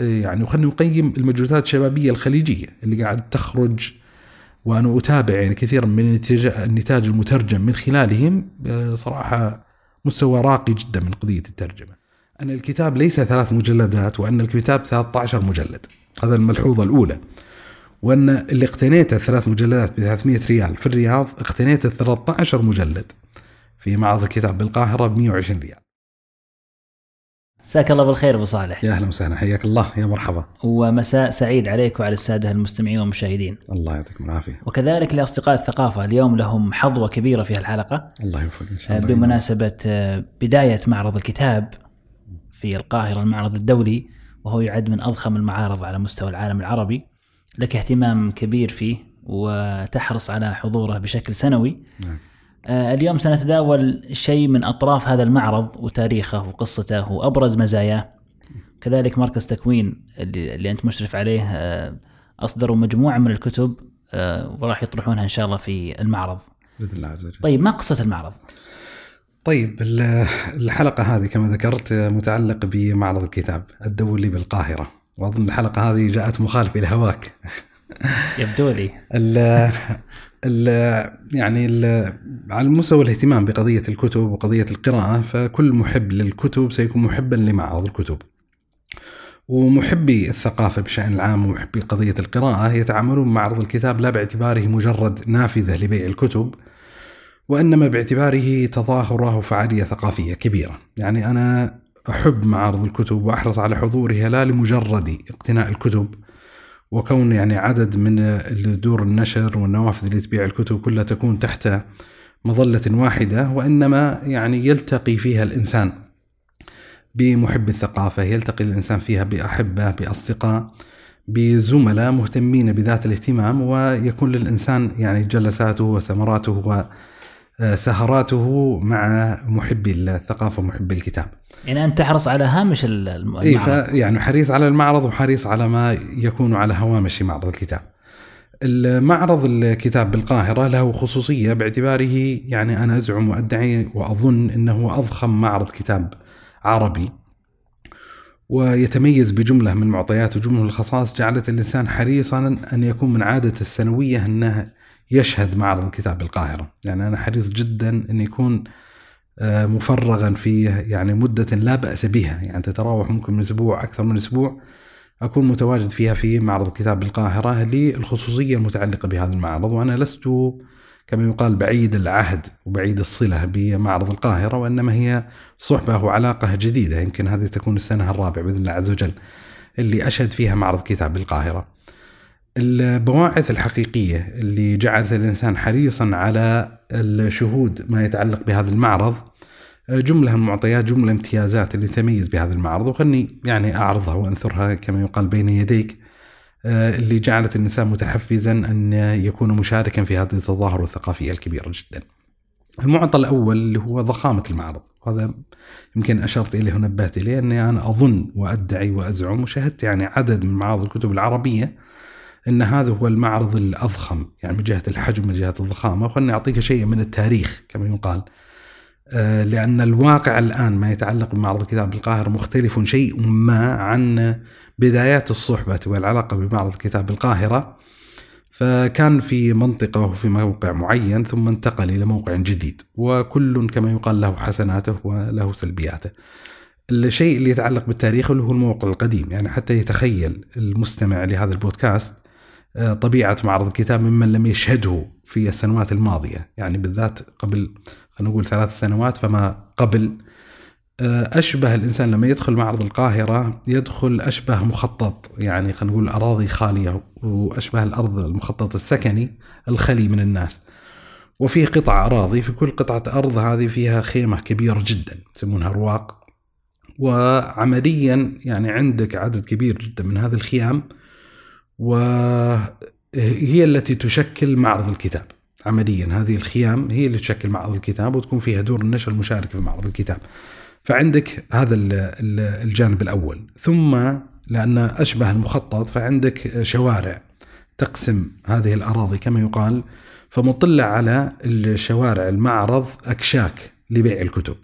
يعني وخلنا نقيم المجلدات الشبابية الخليجية اللي قاعد تخرج، وأنا أتابع يعني كثيرا من النتاج المترجم من خلالهم، صراحة مستوى راقي جدا من قضية الترجمة. أن الكتاب ليس 3 مجلدات، وأن الكتاب 13 مجلد، هذا الملحوظة الأولى. وأن اللي اقتنيت 3 مجلدات ب300 ريال في الرياض، اقتنيت 13 مجلد في معرض الكتاب بالقاهرة ب120 ريال. مساك الله بالخير أبو صالح. يا أهلا وسهلا، حياك الله، يا مرحبا. ومساء سعيد عليك وعلى السادة المستمعين والمشاهدين. الله يعطيكم العافية. وكذلك لأصدقاء الثقافة، اليوم لهم حظوة كبيرة في هالحلقة. الله يوفقك إن شاء الله. بمناسبة بداية معرض الكتاب في القاهرة، المعرض الدولي، وهو يعد من أضخم المعارض على مستوى العالم العربي، لك اهتمام كبير فيه وتحرص على حضوره بشكل سنوي. نعم. اليوم سنتداول شيء من أطراف هذا المعرض وتاريخه وقصته وأبرز مزاياه. كذلك مركز تكوين اللي أنت مشرف عليه أصدروا مجموعة من الكتب وراح يطرحونها إن شاء الله في المعرض بإذن الله عز وجل. طيب، ما قصة المعرض؟ طيب، الحلقة هذه كما ذكرت متعلقة بمعرض الكتاب الدولي بالقاهرة، وأظن الحلقة هذه جاءت مخالفة لهواك. يبدو لي. على مستوى الاهتمام بقضية الكتب وقضية القراءة، فكل محب للكتب سيكون محبا لمعرض الكتب، ومحبي الثقافة بشأن العام ومحبي قضية القراءة يتعاملون مع معرض الكتاب لا باعتباره مجرد نافذة لبيع الكتب، وإنما باعتباره تظاهرة وفعالية ثقافية كبيرة. يعني أنا أحب معارض الكتب وأحرص على حضورها لا لمجرد اقتناء الكتب وكون يعني عدد من دور النشر والنوافذ اللي تبيع الكتب كلها تكون تحت مظلة واحدة، وإنما يعني يلتقي فيها الإنسان بمحب الثقافة، يلتقي الإنسان فيها بأحبة، بأصدقاء، بزملاء مهتمين بذات الاهتمام، ويكون للإنسان يعني جلساته وسمراته سهراته مع محبي الثقافة ومحبي الكتاب. يعني أنت تحرص على هامش المعرض. يعني حريص على المعرض وحريص على ما يكون على هوامش معرض الكتاب. المعرض الكتاب بالقاهرة له خصوصية باعتباره، يعني أنا أزعم وأدعي وأظن أنه أضخم معرض كتاب عربي، ويتميز بجملة من المعطيات وجملة من الخصائص جعلت الإنسان حريصا أن يكون من عادة السنوية أنها يشهد معرض الكتاب بالقاهرة. يعني أنا حريص جدا أن يكون مفرغا فيه يعني مدة لا بأس بها، يعني تتراوح ممكن من أسبوع أكثر من أسبوع أكون متواجد فيها في معرض الكتاب بالقاهرة للخصوصية المتعلقة بهذا المعرض. وأنا لست كما يقال بعيد العهد وبعيد الصلة بمعرض القاهرة، وإنما هي صحبة وعلاقة جديدة، يمكن هذه تكون السنة الرابعة بإذن الله عز وجل اللي أشهد فيها معرض الكتاب بالقاهرة. البواعث الحقيقية اللي جعلت الإنسان حريصا على الشهود ما يتعلق بهذا المعرض جملة من معطيات، جملة امتيازات اللي تميز بهذا المعرض، وخلني يعني أعرضها وأنثرها كما يقال بين يديك، اللي جعلت الإنسان متحفزا أن يكون مشاركا في هذه التظاهرة الثقافية الكبيرة جدا. المعطى الأول اللي هو ضخامة المعرض، وهذا يمكن أشرت إليه ونبهت إليه، أني أنا أظن وأدعي وأزعم وشهدت يعني عدد من معارض الكتب العربية أن هذا هو المعرض الأضخم، يعني من جهة الحجم من جهة الضخامة. وخلني أعطيك شيء من التاريخ كما يقال، لأن الواقع الآن ما يتعلق بمعرض الكتاب بالقاهرة مختلف شيء ما عن بدايات الصحبة والعلاقة بمعرض الكتاب بالقاهرة، فكان في منطقة وفي موقع معين ثم انتقل إلى موقع جديد، وكل كما يقال له حسناته وله سلبياته. الشيء اللي يتعلق بالتاريخ اللي هو الموقع القديم، يعني حتى يتخيل المستمع لهذا البودكاست طبيعة معرض الكتاب ممن لم يشهده في السنوات الماضية، يعني بالذات قبل خلينا نقول 3 سنوات فما قبل. أشبه الإنسان لما يدخل معرض القاهرة يدخل أشبه مخطط، يعني خلينا نقول أراضي خالية، وأشبه الأرض المخطط السكني الخالي من الناس، وفيه قطع أراضي، في كل قطعة أرض هذه فيها خيمة كبيرة جدا يسمونها رواق، وعمليا يعني عندك عدد كبير جدا من هذه الخيام، وهي التي تشكل معرض الكتاب. عمليا هذه الخيام هي اللي تشكل معرض الكتاب، وتكون فيها دور النشر المشاركة في معرض الكتاب. فعندك هذا الجانب الأول. ثم لأن أشبه المخطط فعندك شوارع تقسم هذه الأراضي كما يقال، فمطلة على الشوارع المعرض أكشاك لبيع الكتب،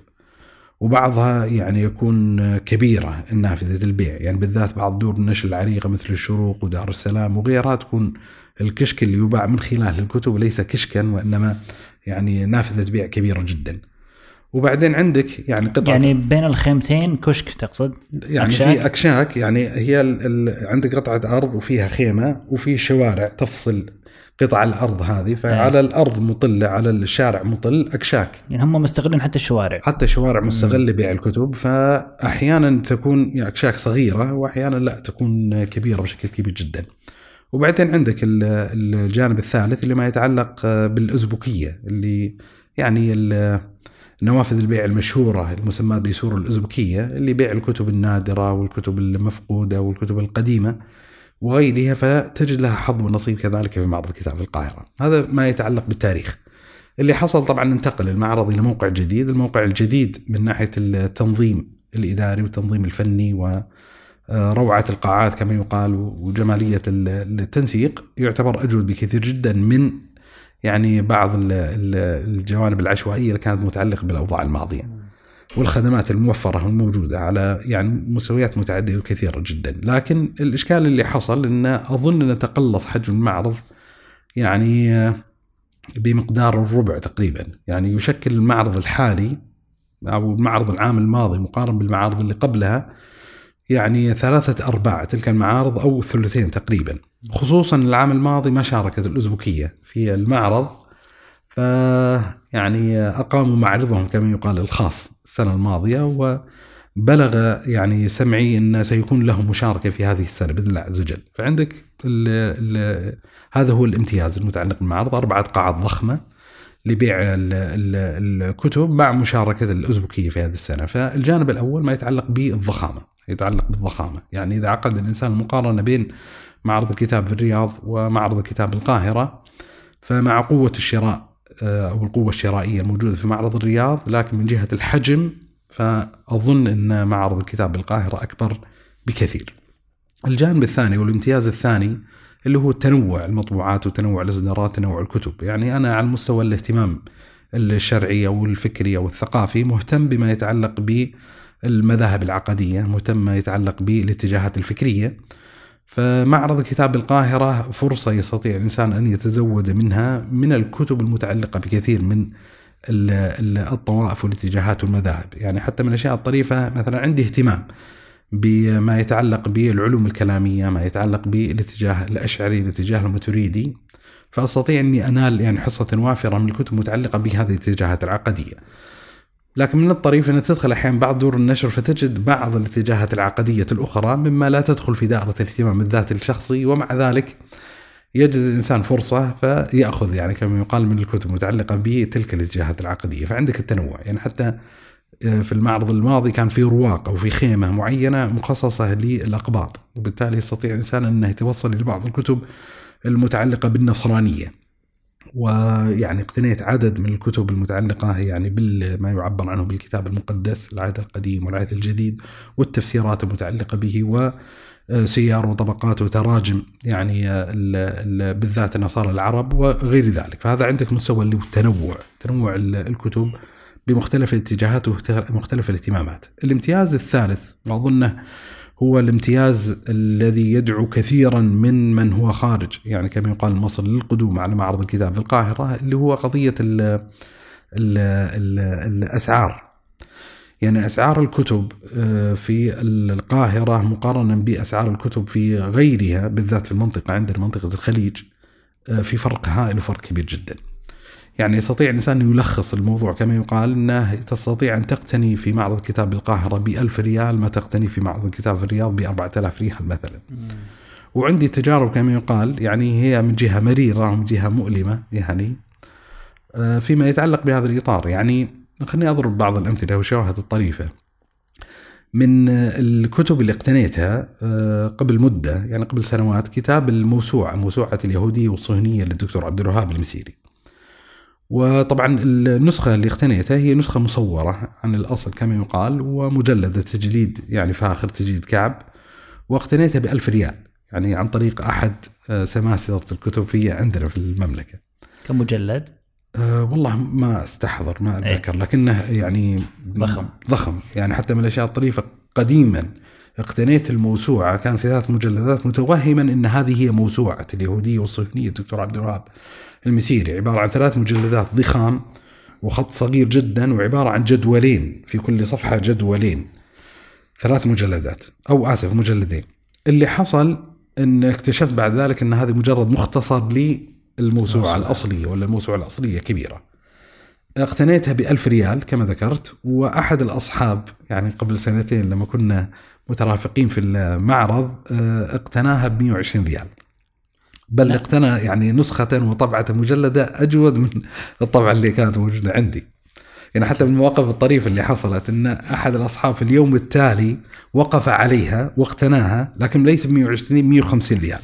وبعضها يعني يكون كبيرة النافذة البيع، يعني بالذات بعض دور النشر العريقة مثل الشروق ودار السلام وغيرها تكون الكشك اللي يباع من خلال الكتب ليس كشكا وإنما يعني نافذة بيع كبيرة جدا. وبعدين عندك يعني قطعة، يعني بين الخيمتين كشك تقصد، يعني أكشاك. في أكشاك يعني هي عندك قطعة أرض وفيها خيمة وفي شوارع تفصل قطع الأرض هذه، فعلى الأرض مطلة على الشارع مطل أكشاك، يعني هم مستغلين حتى الشوارع، حتى شوارع مستغلة بيع الكتب. فأحيانا تكون أكشاك صغيرة وأحيانا لا تكون كبيرة بشكل كبير جدا. وبعدين عندك الجانب الثالث اللي ما يتعلق بالأزبكية، اللي يعني نوافذ البيع المشهورة المسمى بسور الأزبكية، اللي بيع الكتب النادرة والكتب المفقودة والكتب القديمة وغيرها، فتجد لها حظ ونصيب كذلك في معرض الكتاب في القاهرة. هذا ما يتعلق بالتاريخ. اللي حصل طبعا انتقل المعرض إلى موقع جديد، الموقع الجديد من ناحية التنظيم الإداري والتنظيم الفني وروعة القاعات كما يقال وجمالية التنسيق يعتبر أجود بكثير جدا من يعني بعض الجوانب العشوائية اللي كانت متعلقة بالأوضاع الماضية، والخدمات الموفرة الموجودة على يعني مستويات متعددة وكثيرة جدا. لكن الإشكال اللي حصل أن أظن أن تقلص حجم المعرض يعني بمقدار الربع تقريبا، يعني يشكل المعرض الحالي أو المعرض العام الماضي مقارن بالمعارض اللي قبلها يعني 3/4 تلك المعارض أو 2/3 تقريبا. خصوصا العام الماضي ما شاركت الأزبكية في المعرض، فيعني أقاموا معرضهم كما يقال الخاص السنة الماضية، وبلغ يعني سمعي أن سيكون له مشاركة في هذه السنة بإذن الله عز وجل. فعندك هذا هو الامتياز المتعلق بالمعرض، 4 قاعات ضخمة لبيع الكتب مع مشاركة الأزبكية في هذه السنة. فالجانب الأول ما يتعلق بالضخامة، يتعلق بالضخامة، يعني إذا عقد الإنسان المقارنة بين معرض الكتاب في الرياض ومعرض الكتاب بالقاهرة، فمع قوة الشراء أو القوة الشرائية الموجودة في معرض الرياض، لكن من جهة الحجم فأظن أن معرض الكتاب بالقاهرة أكبر بكثير. الجانب الثاني والامتياز الثاني اللي هو تنوع المطبوعات وتنوع الإصدارات وتنوع الكتب. يعني أنا على مستوى الاهتمام الشرعي والفكري والثقافي مهتم بما يتعلق بالمذاهب العقدية، مهتم بما يتعلق بالاتجاهات الفكرية، فمعرض الكتاب بالقاهرة فرصة يستطيع الإنسان أن يتزود منها من الكتب المتعلقة بكثير من الطوائف والاتجاهات والمذاهب. يعني حتى من الأشياء الطريفة مثلا عندي اهتمام بما يتعلق بالعلوم الكلامية، ما يتعلق بالاتجاه الأشعري، الاتجاه الماتريدي، فأستطيع أني أنال يعني حصة وافرة من الكتب المتعلقة بهذه الاتجاهات العقدية. لكن من الطريف أن تدخل أحيانا بعض دور النشر فتجد بعض الاتجاهات العقدية الأخرى مما لا تدخل في دائرة الاهتمام الذاتي الشخصي، ومع ذلك يجد الإنسان فرصة فيأخذ يعني كما يقال من الكتب متعلقة بتلك الاتجاهات العقدية. فعندك التنوع، يعني حتى في المعرض الماضي كان في رواق أو في خيمة معينة مخصصة للأقباط، وبالتالي يستطيع الإنسان أنه يتوصل لبعض الكتب المتعلقة بالنصرانية. ويعني اقتنيت عدد من الكتب المتعلقة يعني بما يعبر عنه بالكتاب المقدس، العهد القديم والعهد الجديد والتفسيرات المتعلقة به وسيار وطبقات وتراجم يعني بالذات النصارى العرب وغير ذلك. فهذا عندك مستوى اللي هو تنوع الكتب بمختلف الاتجاهات ومختلف الاهتمامات. الامتياز الثالث وأظنه هو الامتياز الذي يدعو كثيرا من هو خارج يعني كما يقال مصر للقدوم على معرض الكتاب في القاهرة، اللي هو قضية الأسعار. يعني أسعار الكتب في القاهرة مقارنة بأسعار الكتب في غيرها بالذات في المنطقة عندنا منطقة الخليج في فرق هائل وفرق كبير جدا. يعني يستطيع الإنسان يلخص الموضوع كما يقال أنه تستطيع أن تقتني في معرض الكتاب بالقاهرة ب1000 ريال ما تقتني في معرض الكتاب في الرياض ب4000 ريال مثلا. وعندي تجارب كما يقال يعني هي من جهة مريرة ومن جهة مؤلمة يعني فيما يتعلق بهذا الإطار. يعني خليني أضرب بعض الأمثلة والشواهد الطريفة من الكتب اللي اقتنيتها قبل مدة، يعني قبل سنوات، كتاب موسوعة اليهودية والصهيونية للدكتور عبد الوهاب المسيري. وطبعا النسخة اللي اقتنيتها هي نسخة مصورة عن الأصل كما يقال ومجلدة تجليد يعني فاخر، تجليد كعب، واقتنيتها ب1000 ريال يعني عن طريق أحد سماسرة الكتب في عندنا في المملكة. كم مجلد؟ والله ما استحضر ما أتذكر، لكنه يعني ضخم يعني، حتى من الأشياء الطريفة قديما اقتنيت الموسوعة، كان في 3 مجلدات، متوهما أن هذه هي موسوعة اليهودية والصهيونية الدكتور عبد الوهاب المسيري، عبارة عن 3 مجلدات ضخام وخط صغير جدا، وعبارة عن جدولين، في كل صفحة جدولين، 3 مجلدات أو آسف 2 مجلدين. اللي حصل أن اكتشفت بعد ذلك أن هذه مجرد مختصر للموسوعة الأصلية، ولا الموسوعة الأصلية كبيرة. اقتنيتها ب1000 ريال كما ذكرت، وأحد الأصحاب يعني قبل 2 سنين لما كنا مترافقين في المعرض اقتناها ب120 ريال، بل اقتنى يعني نسخة وطبعة مجلدة أجود من الطبعة اللي كانت موجودة عندي. يعني حتى من المواقف الطريفة اللي حصلت أن أحد الأصحاب في اليوم التالي وقف عليها واقتناها، لكن ليس ب120 150 ريال.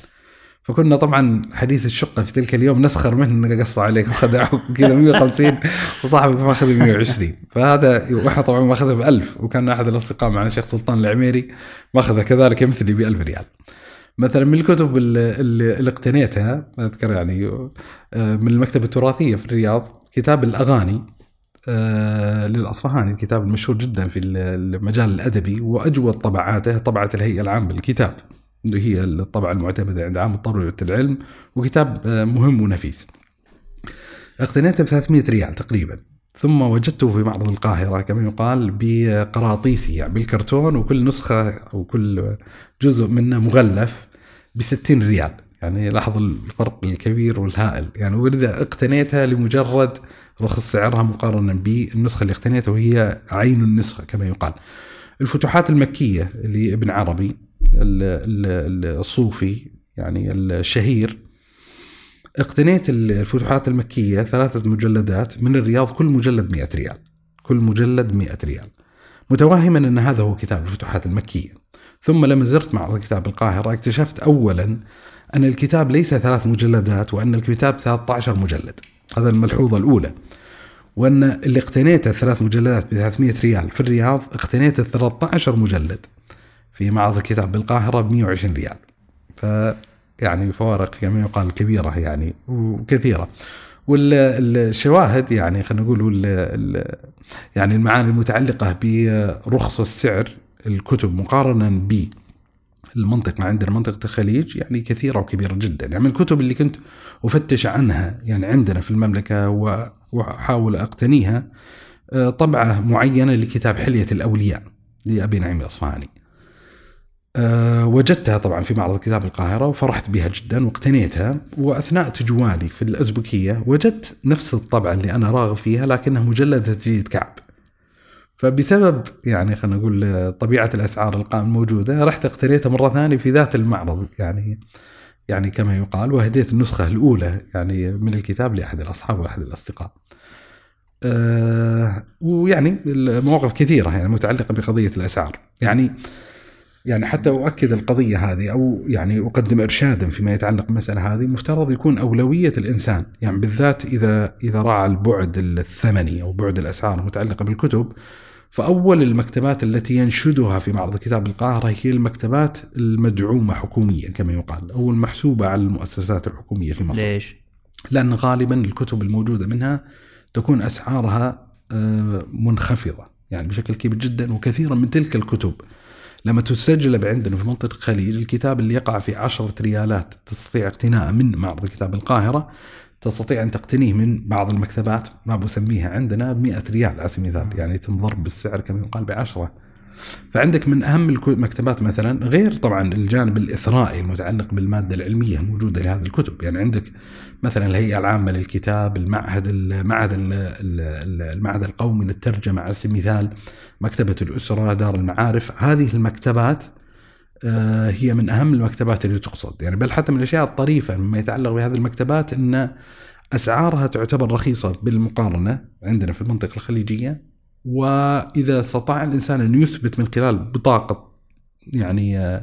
فكنا طبعا حديث الشقة في تلك اليوم نسخر منه أنك قصوا عليك وخدعوك كذا 150 وصاحبك ما أخذ 120. فهذا وإحنا طبعا ما أخذه ب1000، وكان أحد الأصدقاء معنا الشيخ سلطان العميري ما أخذه كذلك مثلي ب1000 ريال. مثلا من الكتب اللي اقتنيتها أذكر يعني من المكتبة التراثية في الرياض كتاب الأغاني للأصفهاني، الكتاب المشهور جدا في المجال الأدبي، وأجود طبعاته طبعة الهيئة العامة للكتاب، هي الطبعة المعتمدة عند عام الطبع والعلم، وكتاب مهم ونفيس. اقتنيته ب300 ريال تقريبا، ثم وجدته في معرض القاهرة كما يقال بقراطيسي يعني بالكرتون، وكل نسخة أو كل جزء منه مغلف ب60 ريال. يعني لاحظ الفرق الكبير والهائل يعني، ولذا اقتنيتها لمجرد رخص سعرها مقارنة بالنسخة اللي اقتنيتها وهي عين النسخة كما يقال. الفتوحات المكية لابن عربي الصوفي يعني الشهير، اقتنيت الفتوحات المكية 3 مجلدات من الرياض، كل مجلد 100 ريال، كل مجلد 100 ريال، متوهما أن هذا هو كتاب الفتوحات المكية. ثم لما زرت معرض كتاب القاهرة اكتشفت أولا أن الكتاب ليس 3 مجلدات، وأن الكتاب 13 مجلد، هذا الملحوظة الأولى. وأن اللي اقتنيته 3 مجلدات ب300 ريال في الرياض، اقتنيته 13 مجلد في معرض الكتاب بالقاهرة ب120 ريال. فيعني فوارق كما يقال كبيرة يعني وكثيرة. والشواهد يعني خلينا نقول يعني المعاني المتعلقة برخص السعر الكتب مقارنة ب المنطقة، عندنا منطقة الخليج يعني كثيرة وكبيرة جدا. يعني من الكتب اللي كنت أفتش عنها يعني عندنا في المملكة وأحاول أقتنيها طبعة معينة لكتاب حلية الأولياء لأبي نعيم الأصفهاني، وجدتها طبعا في معرض كتاب القاهرة وفرحت بها جدا واقتنيتها. وأثناء تجوالي في الأزبكية وجدت نفس الطبعة اللي أنا راغب فيها، لكنها مجلد تجريد كعب. فبسبب يعني خلينا نقول طبيعة الأسعار القائمة الموجودة رحت اقتنيتها مرة ثانية في ذات المعرض يعني كما يقال، وهديت النسخة الأولى يعني من الكتاب لأحد الأصحاب وأحد الأصدقاء. ويعني المواقف كثيرة يعني متعلقة بقضية الأسعار. يعني حتى أؤكد القضية هذه أو يعني أقدم إرشادا فيما يتعلق بالمسألة هذه، مفترض يكون أولوية الإنسان يعني بالذات إذا راعى البعد الثمني أو بعد الأسعار المتعلقة بالكتب، فأول المكتبات التي ينشدها في معرض كتاب القاهرة هي المكتبات المدعومة حكوميا كما يقال، أو المحسوبة على المؤسسات الحكومية في مصر. ليش؟ لأن غالبا الكتب الموجودة منها تكون أسعارها منخفضة يعني بشكل كبير جدا، وكثيرا من تلك الكتب لما تسجل عندنا في منطقة الخليج، الكتاب اللي يقع في 10 ريالات تستطيع اقتناءه من معرض كتاب القاهرة، تستطيع أن تقتنيه من بعض المكتبات ما بسميها عندنا 100 ريال على سبيل المثال، يعني يتم ضرب السعر كما يقال ب10. فعندك من أهم المكتبات مثلا، غير طبعا الجانب الإثرائي المتعلق بالمادة العلمية الموجودة لهذه الكتب، يعني عندك مثلا الهيئة العامة للكتاب، المعهد القومي للترجمة على سبيل المثال، مكتبة الأسرة، دار المعارف. هذه المكتبات هي من أهم المكتبات اللي تقصد يعني. بل حتى من الأشياء الطريفة مما يتعلق بهذه المكتبات أن أسعارها تعتبر رخيصة بالمقارنة عندنا في المنطقة الخليجية، وإذا استطاع الإنسان أن يثبت من خلال بطاقة يعني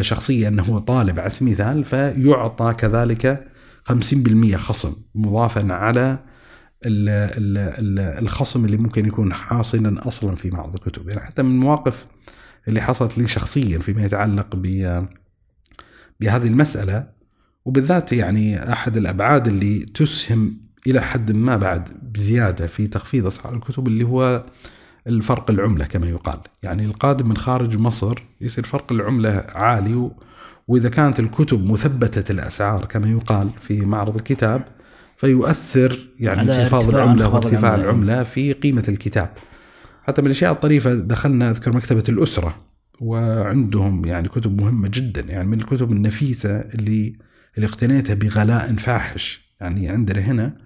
شخصية أنه هو طالب على سبيل المثال، فيعطى كذلك 50% خصم مضافا على الخصم اللي ممكن يكون حاصلا أصلا في بعض الكتب. يعني حتى من المواقف اللي حصلت لي شخصيا فيما يتعلق بهذه المسألة، وبالذات يعني أحد الأبعاد اللي تسهم إلى حد ما بعد بزيادة في تخفيض أسعار الكتب، اللي هو الفرق العملة كما يقال. يعني القادم من خارج مصر يصير فرق العملة عالي، وإذا كانت الكتب مثبتة الأسعار كما يقال في معرض الكتاب، فيؤثر يعني انخفاض العملة وارتفاع العملة في قيمة الكتاب. حتى من الأشياء الطريفة، دخلنا أذكر مكتبة الأسرة وعندهم يعني كتب مهمة جدا، يعني من الكتب النفيسة اللي اقتنيتها بغلاء فاحش، يعني عندنا هنا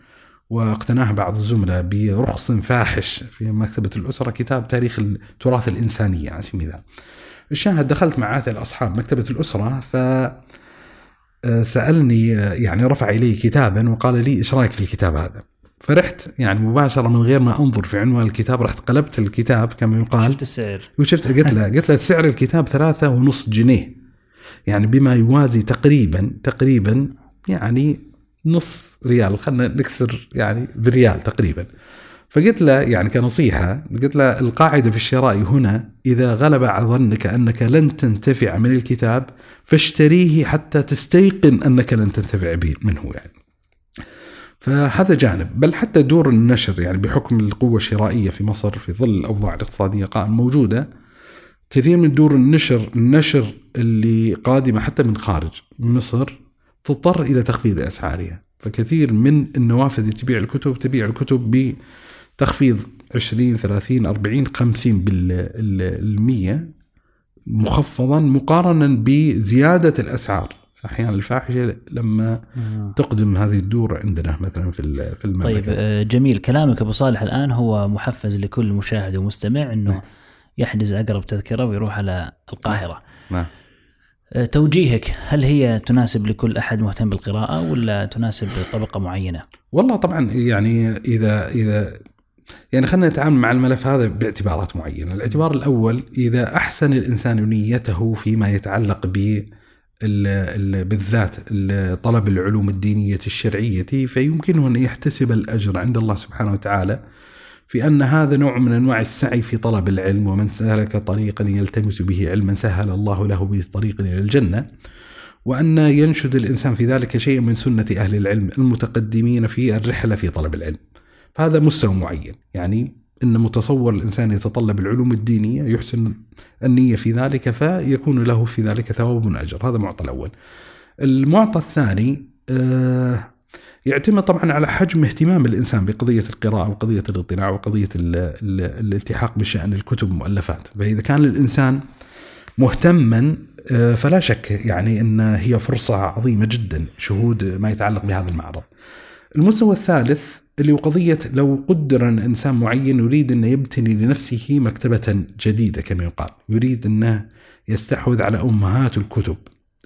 واقتناه بعض الزملاء برخص فاحش في مكتبة الأسرة، كتاب تاريخ التراث الإنسانية على سبيل المثال. الشاهد دخلت مع الأصحاب مكتبة الأسرة، فسألني يعني رفع إلي كتابا وقال لي إيش رأيك في الكتاب هذا؟ فرحت يعني مباشرة من غير ما أنظر في عنوان الكتاب، رحت قلبت الكتاب كما يقال، شفت السعر وشفت قلت له سعر الكتاب 3.5 جنيه، يعني بما يوازي تقريبا يعني نص ريال، خلنا نكسر يعني بريال تقريبا. فقلت له يعني كنصيحة، قلت له القاعدة في الشراء هنا، إذا غلب ظنك أنك لن تنتفع من الكتاب فاشتريه حتى تستيقن أنك لن تنتفع منه. يعني فهذا جانب، بل حتى دور النشر يعني بحكم القوة الشرائية في مصر في ظل الأوضاع الاقتصادية قائمة موجودة، كثير من دور النشر اللي قادمة حتى من خارج مصر تضطر إلى تخفيض أسعارها. فكثير من النوافذ اللي تبيع الكتب بتخفيض 20-30-40-50% مخفضا، مقارنا بزيادة الأسعار أحيانا الفاحشة لما تقدم هذه الدور عندنا مثلا في المملكة. طيب، جميل كلامك أبو صالح. الآن هو محفز لكل مشاهد ومستمع أنه يحجز أقرب تذكرة ويروح على القاهرة. توجيهك، هل هي تناسب لكل أحد مهتم بالقراءة ولا تناسب طبقة معينة؟ والله طبعا يعني إذا يعني خلينا نتعامل مع الملف هذا باعتبارات معينة. الاعتبار الأول، إذا أحسن الإنسان نيته فيما يتعلق بالذات طلب العلوم الدينية الشرعية، فيمكنه أن يحتسب الأجر عند الله سبحانه وتعالى في أن هذا نوع من أنواع السعي في طلب العلم، ومن سلك طريقا يلتمس به علما سهل الله له به الطريق إلى الجنة، وأن ينشد الإنسان في ذلك شيئا من سنة أهل العلم المتقدمين في الرحلة في طلب العلم. فهذا مستوى معين، يعني إن متصور الإنسان يتطلب العلوم الدينية يحسن النية في ذلك فيكون له في ذلك ثواب وأجر. هذا معطى الأول. المعطى الثاني يعتمد طبعا على حجم اهتمام الإنسان بقضية القراءة وقضية الاطلاع وقضية الالتحاق بشأن الكتب والمؤلفات. فإذا كان الإنسان مهتما فلا شك يعني أن هي فرصة عظيمة جدا شهود ما يتعلق بهذا المعرض. المستوى الثالث اللي هو قضية لو قدر أن إنسان معين يريد أن يبتني لنفسه مكتبة جديدة كما يقال، يريد أنه يستحوذ على أمهات الكتب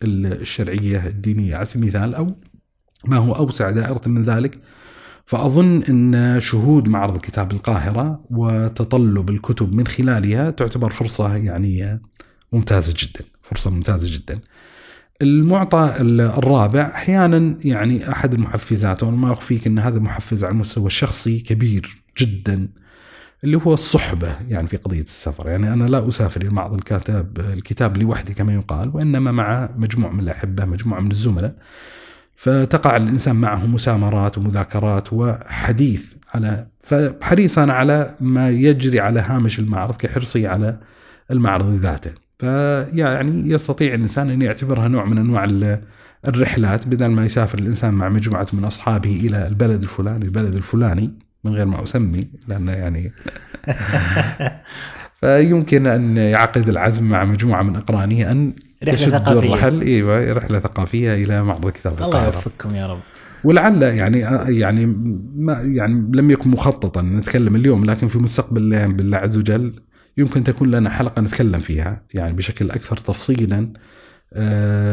الشرعية الدينية على سبيل المثال أو ما هو أوسع دائرة من ذلك، فأظن أن شهود معرض كتاب القاهرة وتطلب الكتب من خلالها تعتبر فرصة يعني ممتازة جدا. المعطى الرابع، أحيانا يعني أحد المحفزات، وما أخفيك أن هذا محفز على المستوى الشخصي كبير جدا، اللي هو الصحبة. يعني في قضية السفر، يعني أنا لا أسافر لمعرض الكتاب لوحدي كما يقال، وإنما مع مجموعة من الأحبة، مجموعة من الزملاء، فتقع الإنسان معه مسامرات ومذاكرات وحديث على، فحريصا على ما يجري على هامش المعرض كحرصي على المعرض ذاته. فيعني يستطيع الإنسان أن يعتبرها نوع من أنواع الرحلات، بدل ما يسافر الإنسان مع مجموعة من أصحابه إلى البلد الفلاني من غير ما أسمي، لأنه يعني فيمكن أن يعقد العزم مع مجموعة من أقرانه أن رحلة ثقافية. إيوه، رحلة ثقافية إلى معرض كتاب القاهرة. الله يوفقكم يا رب. ولعل يعني ما يعني لم يكن مخططا نتكلم اليوم، لكن في مستقبل بالله عز وجل يمكن تكون لنا حلقة نتكلم فيها يعني بشكل أكثر تفصيلا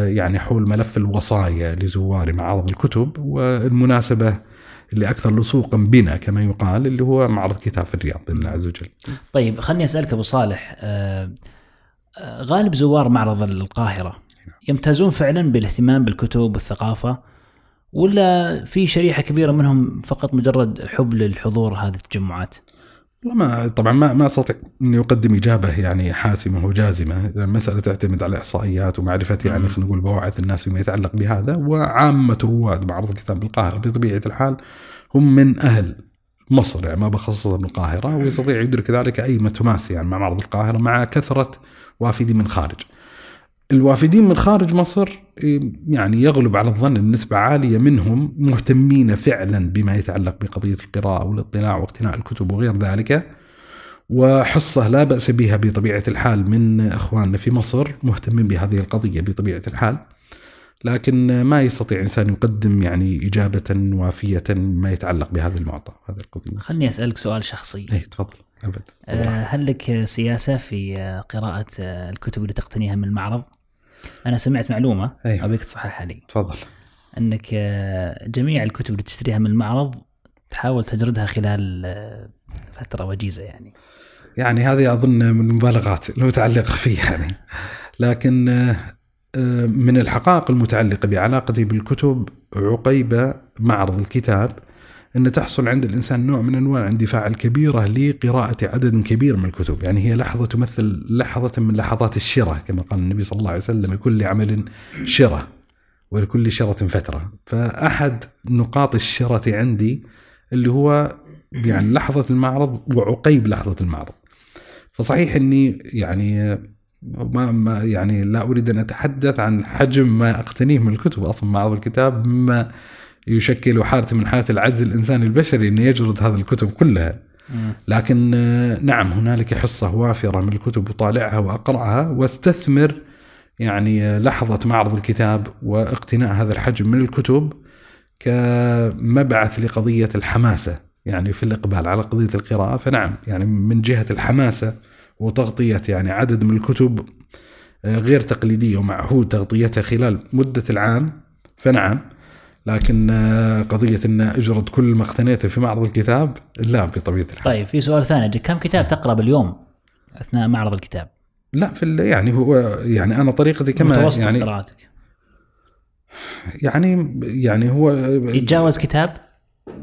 يعني حول ملف الوصايا لزوار معرض الكتب، والمناسبة اللي أكثر لصوقا بنا كما يقال، اللي هو معرض كتاب في الرياض بالله عز وجل. طيب، خلني أسألك أبو صالح، غالب زوار معرض القاهرة يمتازون فعلا بالاهتمام بالكتب والثقافة، ولا في شريحة كبيرة منهم فقط مجرد حب للحضور هذه التجمعات؟ طبعا ما استطيع اني اقدم اجابه يعني حاسمه وجازمه، المساله تعتمد على احصائيات ومعرفه يعني خلينا نقول بواعث الناس فيما يتعلق بهذا، وعامه رواد معرض الكتاب بالقاهره بطبيعه الحال هم من اهل مصر، يعني ما بخصصها من القاهره، ويستطيع يدرك ذلك اي متماسي يعني مع معرض القاهره مع كثره وافدين من خارج. الوافدين من خارج مصر يعني يغلب على الظن نسبة عالية منهم مهتمين فعلا بما يتعلق بقضية القراءة والاطلاع واقتناء الكتب وغير ذلك، وحصة لا بأس بها بطبيعة الحال من أخواننا في مصر مهتمين بهذه القضية بطبيعة الحال، لكن ما يستطيع إنسان يقدم يعني إجابة وافية ما يتعلق بهذا المعطى هذه القضية. خلني أسألك سؤال شخصي. إيه تفضل. هل لك سياسة في قراءة الكتب اللي تقتنيها من المعرض؟ أنا سمعت معلومة أبيك تصححها لي. تفضل. أنك جميع الكتب اللي تشتريها من المعرض تحاول تجردها خلال فترة وجيزة يعني هذه أظن من المبالغات المتعلقة فيه يعني، لكن من الحقائق المتعلقة بعلاقتي بالكتب عقيب معرض الكتاب أن تحصل عند الإنسان نوع من أنواع الاندفاع الكبيرة لقراءة عدد كبير من الكتب، يعني هي لحظة تمثل لحظة من لحظات الشرة كما قال النبي صلى الله عليه وسلم لكل عمل شرة ولكل شرة فترة، فأحد نقاط الشرة عندي اللي هو يعني لحظة المعرض وعقيب لحظة المعرض. فصحيح أني يعني ما يعني لا أريد أن أتحدث عن حجم ما أقتنيه من الكتب، أصلا معرض الكتاب مما يشكل حالة من حالات العجز الإنساني البشري أن يجرد هذه الكتب كلها، لكن نعم هنالك حصة وافرة من الكتب وطالعها وأقرأها واستثمر يعني لحظة معرض الكتاب واقتناء هذا الحجم من الكتب كمبعث لقضية الحماسة يعني في الإقبال على قضية القراءة. فنعم يعني من جهة الحماسة وتغطية يعني عدد من الكتب غير تقليدية ومعهود تغطيتها خلال مدة العام فنعم، لكن قضية أن أجرد كل ما اقتنيته في معرض الكتاب لا بطبيعة الحال. طيب في سؤال ثاني، كم كتاب تقرأ باليوم أثناء معرض الكتاب؟ لا في يعني هو يعني أنا طريقتي كما متوسط يعني قراءتك يعني هو يتجاوز كتاب؟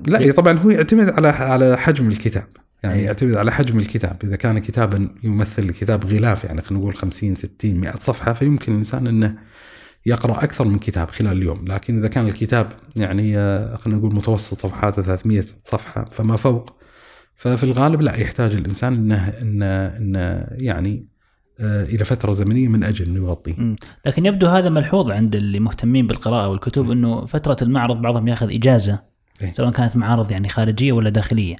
لا طبعا هو يعتمد على حجم الكتاب، يعني يعتمد على حجم الكتاب. إذا كان كتابا يمثل كتاب غلاف يعني خلينا نقول 50-60-100 صفحة فيمكن الإنسان أنه يقرأ أكثر من كتاب خلال اليوم، لكن إذا كان الكتاب يعني خلينا نقول متوسط صفحاته 300 صفحة فما فوق، ففي الغالب لا يحتاج الإنسان إنه يعني إلى فترة زمنية من أجل أن يغطيه. لكن يبدو هذا ملحوظ عند اللي مهتمين بالقراءة والكتب إنه فترة المعرض بعضهم يأخذ إجازة سواء كانت معارض يعني خارجية ولا داخلية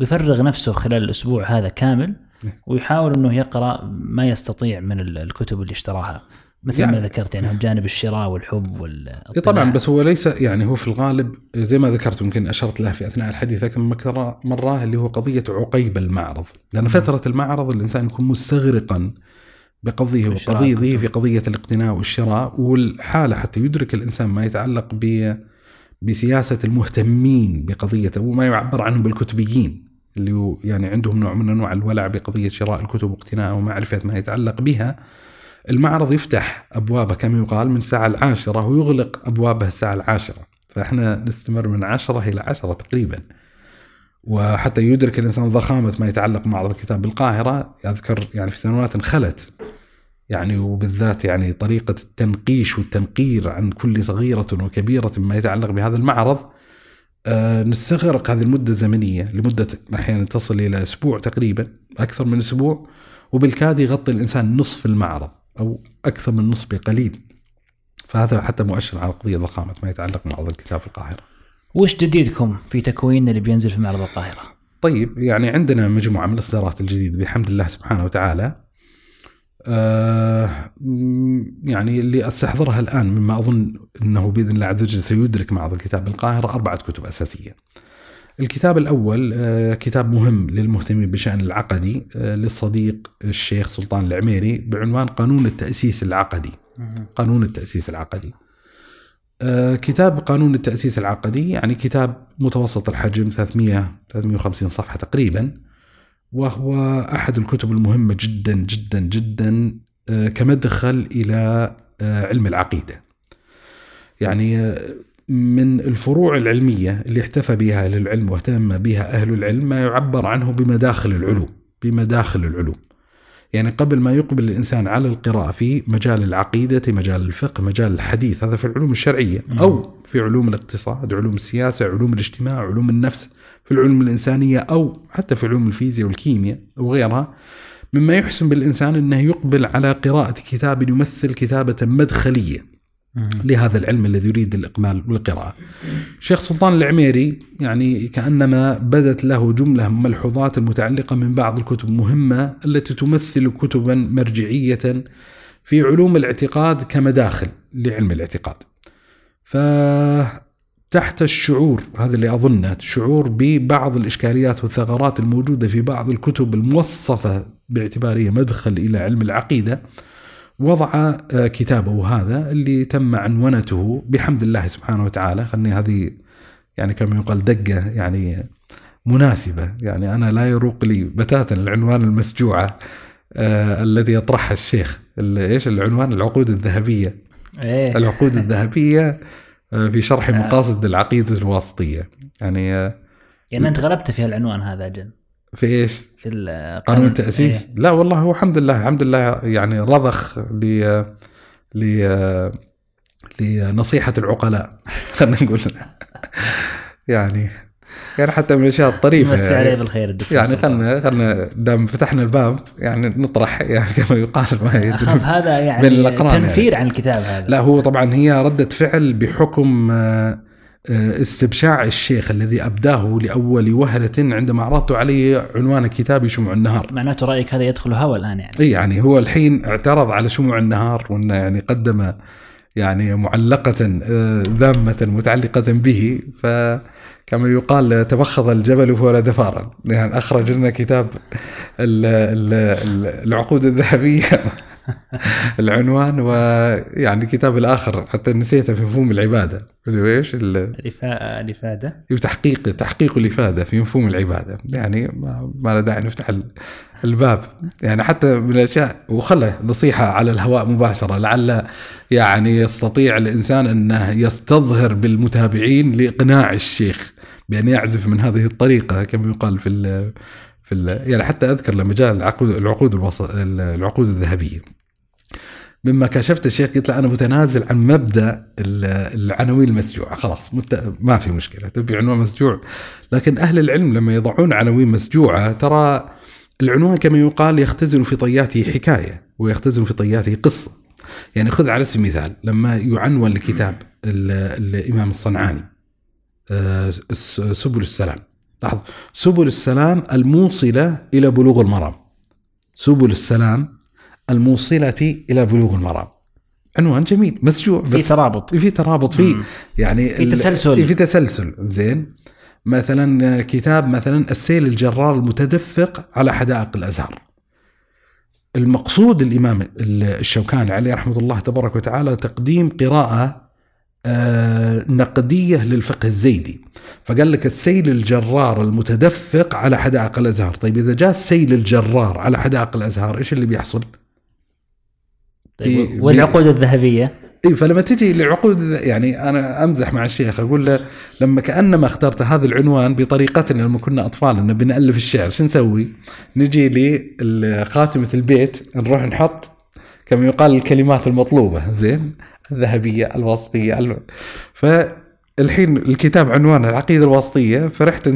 ويفرغ نفسه خلال الأسبوع هذا كامل ويحاول إنه يقرأ ما يستطيع من الكتب اللي اشتراها مثل ما ذكرت، يعني جانب الشراء والحب والطبع. طبعا بس هو ليس يعني هو في الغالب زي ما ذكرت ممكن أشرت له في أثناء الحديث أكثر مرة اللي هو قضية عقيب المعرض، لأن فترة المعرض الإنسان يكون مستغرقا بقضيه وقضيه في قضية الاقتناء والشراء والحالة حتى يدرك الإنسان ما يتعلق بسياسة المهتمين بقضية وما يعبر عنه بالكتبيين اللي يعني عندهم نوع من أنواع الولع بقضية شراء الكتب واقتناء ومعرفة ما يتعلق بها. المعرض يفتح أبوابه كما يقال من الساعة 10 ويغلق أبوابه الساعة 10، فإحنا نستمر من 10 إلى 10 تقريبا، وحتى يدرك الإنسان ضخامة ما يتعلق بمعرض الكتاب بالقاهرة. أذكر يعني في سنوات خلت يعني وبالذات يعني طريقة التنقيش والتنقير عن كل صغيرة وكبيرة ما يتعلق بهذا المعرض، نستغرق هذه المدة الزمنية لمدة أحيانا تصل إلى أسبوع تقريبا، أكثر من أسبوع، وبالكاد يغطي الإنسان نصف المعرض أو أكثر من نصف بقليل، فهذا حتى مؤشر على قضية ضخامة ما يتعلق بمعرض الكتاب في القاهرة. وش جديدكم في تكوين اللي بينزل في معرض القاهرة؟ طيب يعني عندنا مجموعة من الإصدارات الجديدة بحمد الله سبحانه وتعالى، يعني اللي أستحضرها الآن مما أظن أنه بإذن الله عز وجل سيدرك معرض الكتاب بالقاهرة 4 كتب أساسية. الكتاب الأول كتاب مهم للمهتمين بالشأن العقدي للصديق الشيخ سلطان العميري بعنوان قانون التأسيس العقدي. قانون التأسيس العقدي، كتاب قانون التأسيس العقدي يعني كتاب متوسط الحجم 300-350 صفحة تقريبا، وهو أحد الكتب المهمة جدا جدا جدا كمدخل إلى علم العقيدة. يعني من الفروع العلمية اللي احتفى بها أهل العلم واهتم بها أهل العلم ما يعبر عنه بمداخل العلوم. يعني قبل ما يقبل الإنسان على القراءة في مجال العقيدة، مجال الفقه، مجال الحديث، هذا في العلوم الشرعية، أو في علوم الاقتصاد، علوم السياسة، علوم الاجتماع، علوم النفس، في العلوم الإنسانية، أو حتى في علوم الفيزياء والكيمياء وغيرها، مما يحسن بالإنسان أنه يقبل على قراءة كتاب يمثل كتابة مدخلية لهذا العلم الذي يريد الإقبال بالقراءة. شيخ سلطان العميري يعني كأنما بدت له جملة من الملحوظات المتعلقة من بعض الكتب مهمة التي تمثل كتبا مرجعية في علوم الاعتقاد كمداخل لعلم الاعتقاد. فتحت الشعور، هذا اللي أظنه شعور ببعض الإشكاليات والثغرات الموجودة في بعض الكتب الموصفة باعتبارها مدخل إلى علم العقيدة، وضع كتابه هذا اللي تم عنونته بحمد الله سبحانه وتعالى. خلني هذه يعني كما يقال دقة يعني مناسبة، يعني أنا لا يروق لي بتاتا العنوان المسجوعة الذي يطرحها الشيخ، إيش العنوان؟ العقود الذهبية. العقود الذهبية في شرح مقاصد العقيدة الواسطية. يعني أنت غلبت في هالعنوان هذا جن في إيش؟ في القانون التأسيس. لا والله هو الحمد لله يعني رضخ لنصيحة العقلاء خلنا نقول يعني حتى من الأشياء الطريفة. مسي عليه بالخير الدكتور. يعني خلنا دام فتحنا الباب يعني نطرح يعني كما يقال ما أخاف هذا يعني تنفير عن الكتاب هذا. لا هو طبعا هي ردة فعل بحكم استبشاع الشيخ الذي أبداه لأول وهلة عندما عرضت عليه عنوان كتابي شموع النهار. معناته رأيك هذا يدخل هوا الآن يعني هو الحين اعترض على شموع النهار، وأنه يعني قدم يعني معلقة ذامة متعلقة به، فكما يقال تبخض الجبل ولا دفارا، يعني أخرج لنا كتاب العقود الذهبية العنوان، ويعني كتاب الآخر حتى نسيته في مفهوم العبادة، إيش الإفادة، تحقيق الإفادة في مفهوم العبادة. يعني ما لا داعي نفتح الباب يعني حتى من الأشياء، وخله نصيحة على الهواء مباشرة لعل يعني يستطيع الإنسان أنه يستظهر بالمتابعين لإقناع الشيخ بأن يعزف من هذه الطريقة كما يقال يعني حتى أذكر لما جاء العقود الذهبية، مما كشفت الشيخ قلت له أنا متنازل عن مبدأ العناوين المسجوعة، خلاص ما في مشكلة تبي عنوان مسجوع، لكن أهل العلم لما يضعون عناوين مسجوعة ترى العنوان كما يقال يختزل في طياته حكاية ويختزل في طياته قصة. يعني خذ على سبيل المثال لما يعنون لكتاب الإمام الصنعاني سبل السلام، لاحظ سبل السلام الموصلة إلى بلوغ المرام، سبل السلام الموصلة إلى بلوغ المرام، عنوان جميل مسجوع بس في ترابط في يعني في تسلسل. زين مثلا كتاب مثلا السيل الجرار المتدفق على حدائق الأزهار، المقصود الإمام الشوكاني عليه رحمة الله تبارك وتعالى تقديم قراءة نقدية للفقه الزيدي، فقال لك السيل الجرار المتدفق على حدائق الأزهار. طيب إذا جاء السيل الجرار على حدائق الأزهار إيش اللي بيحصل؟ طيب والعقود الذهبية. فلما تجي لعقود يعني أنا أمزح مع الشيخ أقول له لما كأنما اخترت هذا العنوان بطريقتنا لما كنا أطفال إنه بنألف الشعر شو نسوي؟ نجي لخاتمة البيت نروح نحط كما يقال الكلمات المطلوبة، زين الذهبية الواسطية فالحين الكتاب عنوانه العقيدة الواسطية، فرحت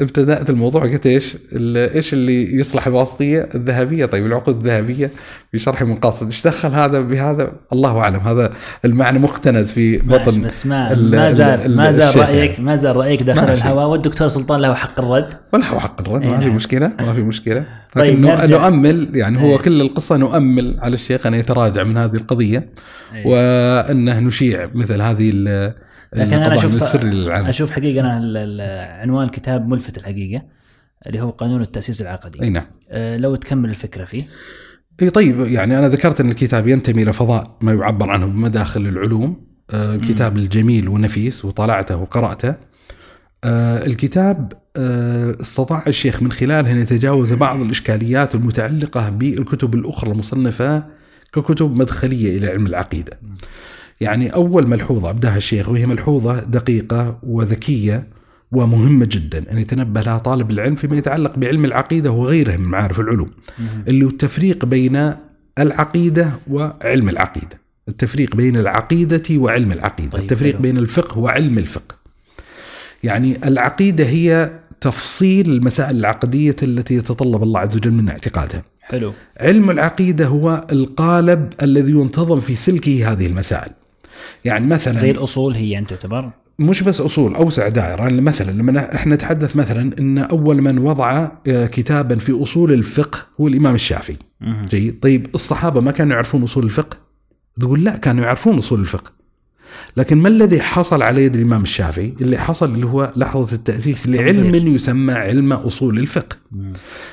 ابتدأت الموضوع قلت إيش اللي يصلح الواسطية الذهبية؟ طيب العقود الذهبية في شرح مقاصد إيش دخل هذا بهذا؟ الله أعلم، هذا المعنى مقتنز في بطن. بس ما زال رأيك داخل الهواء، والدكتور سلطان له حق الرد ما في مشكلة طيب نؤمل يعني هو كل القصة نؤمل على الشيخ أن يتراجع من هذه القضية وأنه نشيع مثل هذه لكن أنا أشوف حقيقة أنا العنوان كتاب ملفت الحقيقة اللي هو قانون التأسيس العقدي. أي نعم. لو تكمل الفكرة فيه. طيب يعني أنا ذكرت أن الكتاب ينتمي إلى فضاء ما يعبر عنه بمداخل العلوم، الكتاب الجميل ونفيس وطلعته وقرأته. الكتاب استطاع الشيخ من خلاله أن يتجاوز بعض الإشكاليات المتعلقة بالكتب الأخرى المصنفة ككتب مدخلية إلى علم العقيدة. يعني أول ملحوظة أبداها الشيخ، وهي ملحوظة دقيقة وذكية ومهمة جدا أن يتنبه لها طالب العلم فيما يتعلق بعلم العقيدة وغيره من معارف العلوم، اللي هو التفريق بين العقيدة وعلم العقيدة، التفريق بين العقيدة وعلم العقيدة، طيب التفريق بين الفقه وعلم الفقه. يعني العقيدة هي تفصيل المسائل العقدية التي يتطلب الله عز وجل من اعتقادها. حلو. علم العقيدة هو القالب الذي ينتظم في سلكه هذه المسائل. يعني مثلا زي الأصول، هي أن تعتبر مش بس أصول، أوسع دائرة. يعني مثلا لما احنا نتحدث مثلا أن أول من وضع كتابا في أصول الفقه هو الإمام الشافعي. جيد. طيب الصحابة ما كانوا يعرفون أصول الفقه؟ تقول لا، كانوا يعرفون أصول الفقه، لكن ما الذي حصل على يد الإمام الشافعي؟ اللي حصل اللي هو لحظة التأسيس لعلم يسمى علم أصول الفقه.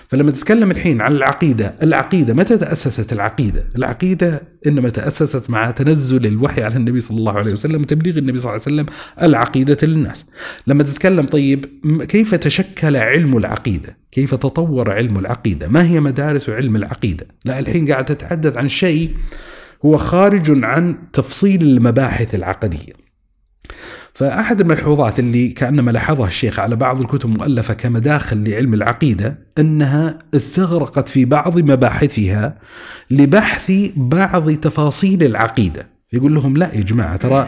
فلما تتكلم الحين عن العقيدة، العقيدة متى تأسست العقيدة؟ العقيدة إنما تأسست مع تنزل الوحي على النبي صلى الله عليه وسلم وتبليغ النبي صلى الله عليه وسلم العقيدة للناس. لما تتكلم طيب كيف تشكل علم العقيدة؟ كيف تطور علم العقيدة؟ ما هي مدارس علم العقيدة؟ لا، الحين قاعد تتحدث عن شيء هو خارج عن تفصيل المباحث العقدية. فأحد الملحوظات اللي كأنما لاحظها الشيخ على بعض الكتب مؤلفة كمداخل لعلم العقيدة أنها استغرقت في بعض مباحثها لبحث بعض تفاصيل العقيدة. يقول لهم لا يا جماعة، ترى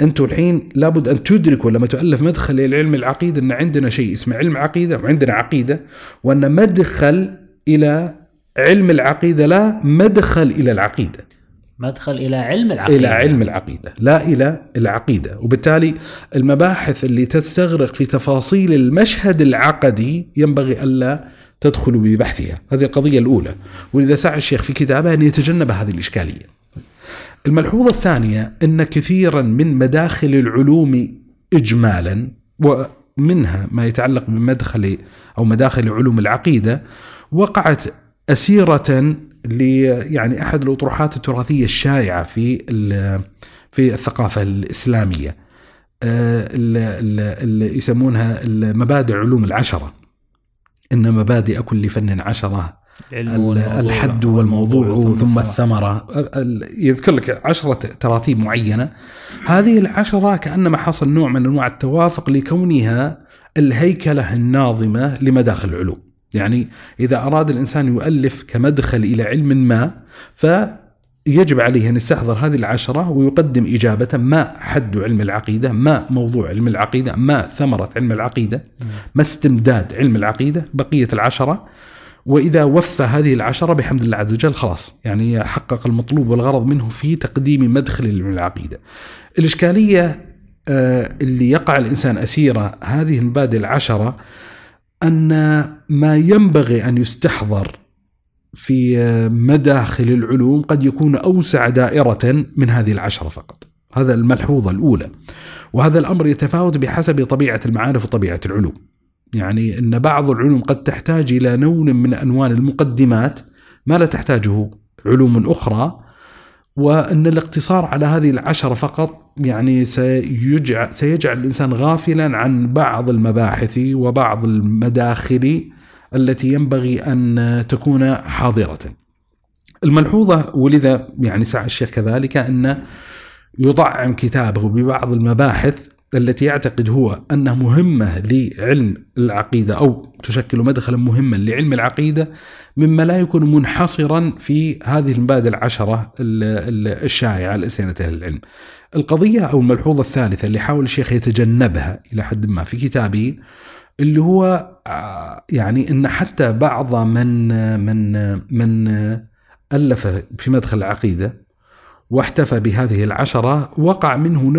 أنتوا الحين لابد أن تدركوا لما تؤلف مدخل لعلم العقيدة أن عندنا شيء اسمه علم عقيدة وعندنا عقيدة، وأن مدخل إلى علم العقيدة لا مدخل إلى العقيدة، مدخل إلى علم العقيدة، إلى علم العقيدة لا إلى العقيدة. وبالتالي المباحث اللي تستغرق في تفاصيل المشهد العقدي ينبغي ألا تدخل ببحثها. هذه القضية الأولى، ولذا سعى الشيخ في كتابه أن يتجنب هذه الإشكالية. الملحوظة الثانية أن كثيرا من مداخل العلوم إجمالا، ومنها ما يتعلق بمدخل أو مداخل علوم العقيدة، وقعت أسيرة يعني أحد الأطروحات التراثية الشائعة في الثقافة الإسلامية، اللي يسمونها المبادئ علوم العشرة، إن مبادئ كل فن عشرة، الحد والموضوع ثم الثمرة. يذكر لك 10 تراتيب معينة. هذه 10 كأنما حصل نوع من أنواع التوافق لكونها الهيكلة الناظمة لمداخل العلوم. يعني إذا أراد الإنسان يؤلف كمدخل إلى علم ما، فيجب عليه أن يستحضر هذه 10 ويقدم إجابة ما حد علم العقيدة، ما موضوع علم العقيدة، ما ثمرة علم العقيدة، ما استمداد علم العقيدة، بقية 10. وإذا وفى هذه 10 بحمد الله عز وجل خلاص، يعني حقق المطلوب والغرض منه في تقديم مدخل علم العقيدة. الإشكالية اللي يقع الإنسان أسيرة هذه المبادئ 10 أن ما ينبغي أن يستحضر في مداخل العلوم قد يكون أوسع دائرة من هذه 10 فقط. هذا الملحوظة الأولى. وهذا الأمر يتفاوت بحسب طبيعة المعارف وطبيعة العلوم. يعني أن بعض العلوم قد تحتاج إلى نوع من أنوان المقدمات ما لا تحتاجه علوم أخرى، وأن الاقتصار على هذه 10 فقط يعني سيجعل الإنسان غافلا عن بعض المباحث وبعض المداخل التي ينبغي أن تكون حاضرة. الملحوظة، ولذا يعني سعى الشيخ كذلك أن يطعم كتابه ببعض المباحث التي يعتقد هو أنها مهمة لعلم العقيدة أو تشكل مدخلا مهما لعلم العقيدة، مما لا يكون منحصرا في هذه المبادئ 10 الشائعة لسنة العلم. القضية أو الملحوظة الثالثة اللي حاول الشيخ يتجنبها إلى حد ما في كتابه، اللي هو يعني أن حتى بعض من ألف في مدخل العقيدة واحتفى بهذه 10 وقع منه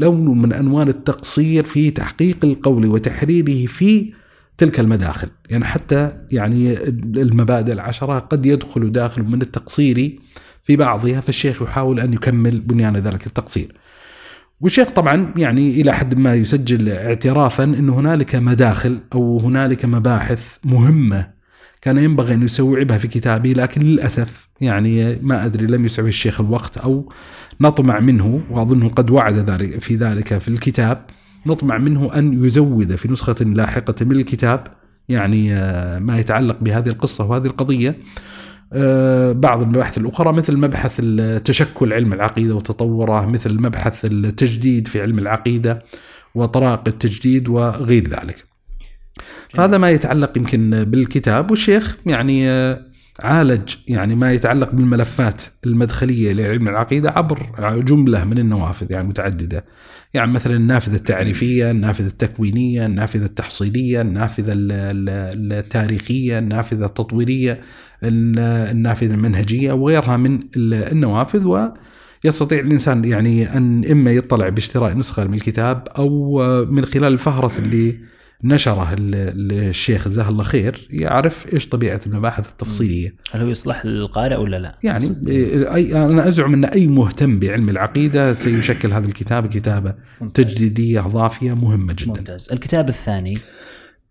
لون من أنوان التقصير في تحقيق القول وتحريره في تلك المداخل. يعني حتى يعني المبادئ 10 قد يدخل داخل من التقصير في بعضها، فالشيخ يحاول أن يكمل بنيان ذلك التقصير. والشيخ طبعا يعني إلى حد ما يسجل اعترافا أن هنالك مداخل أو هنالك مباحث مهمة كان ينبغي أن يسوعبها في كتابه، لكن للأسف يعني ما أدري لم يسعه الشيخ الوقت أو نطمع منه، وأظنه قد وعد في ذلك في الكتاب، نطمع منه أن يزود في نسخة لاحقة من الكتاب يعني ما يتعلق بهذه القصة وهذه القضية. بعض المباحث الأخرى مثل مبحث تشكل علم العقيدة وتطوره، مثل مبحث التجديد في علم العقيدة وطرق التجديد وغير ذلك. فهذا ما يتعلق يمكن بالكتاب. والشيخ يعني عالج يعني ما يتعلق بالملفات المدخلية لعلم العقيدة عبر جملة من النوافذ يعني متعددة، يعني مثلا النافذة التعريفية، النافذة التكوينية، النافذة التحصيلية، النافذة التاريخية، النافذة التطويرية، النافذة المنهجية وغيرها من النوافذ. ويستطيع الإنسان يعني أن إما يطلع باشتراء نسخة من الكتاب أو من خلال الفهرس اللي نشره الشيخ جزاه الله خير يعرف إيش طبيعة المباحث التفصيلية. هل هو يصلح للقارئ ولا لا؟ يعني أنا أزعم أن أي مهتم بعلم العقيدة سيشكل هذا الكتاب كتابة تجديدية إضافية مهمة جدا. ممتاز. الكتاب الثاني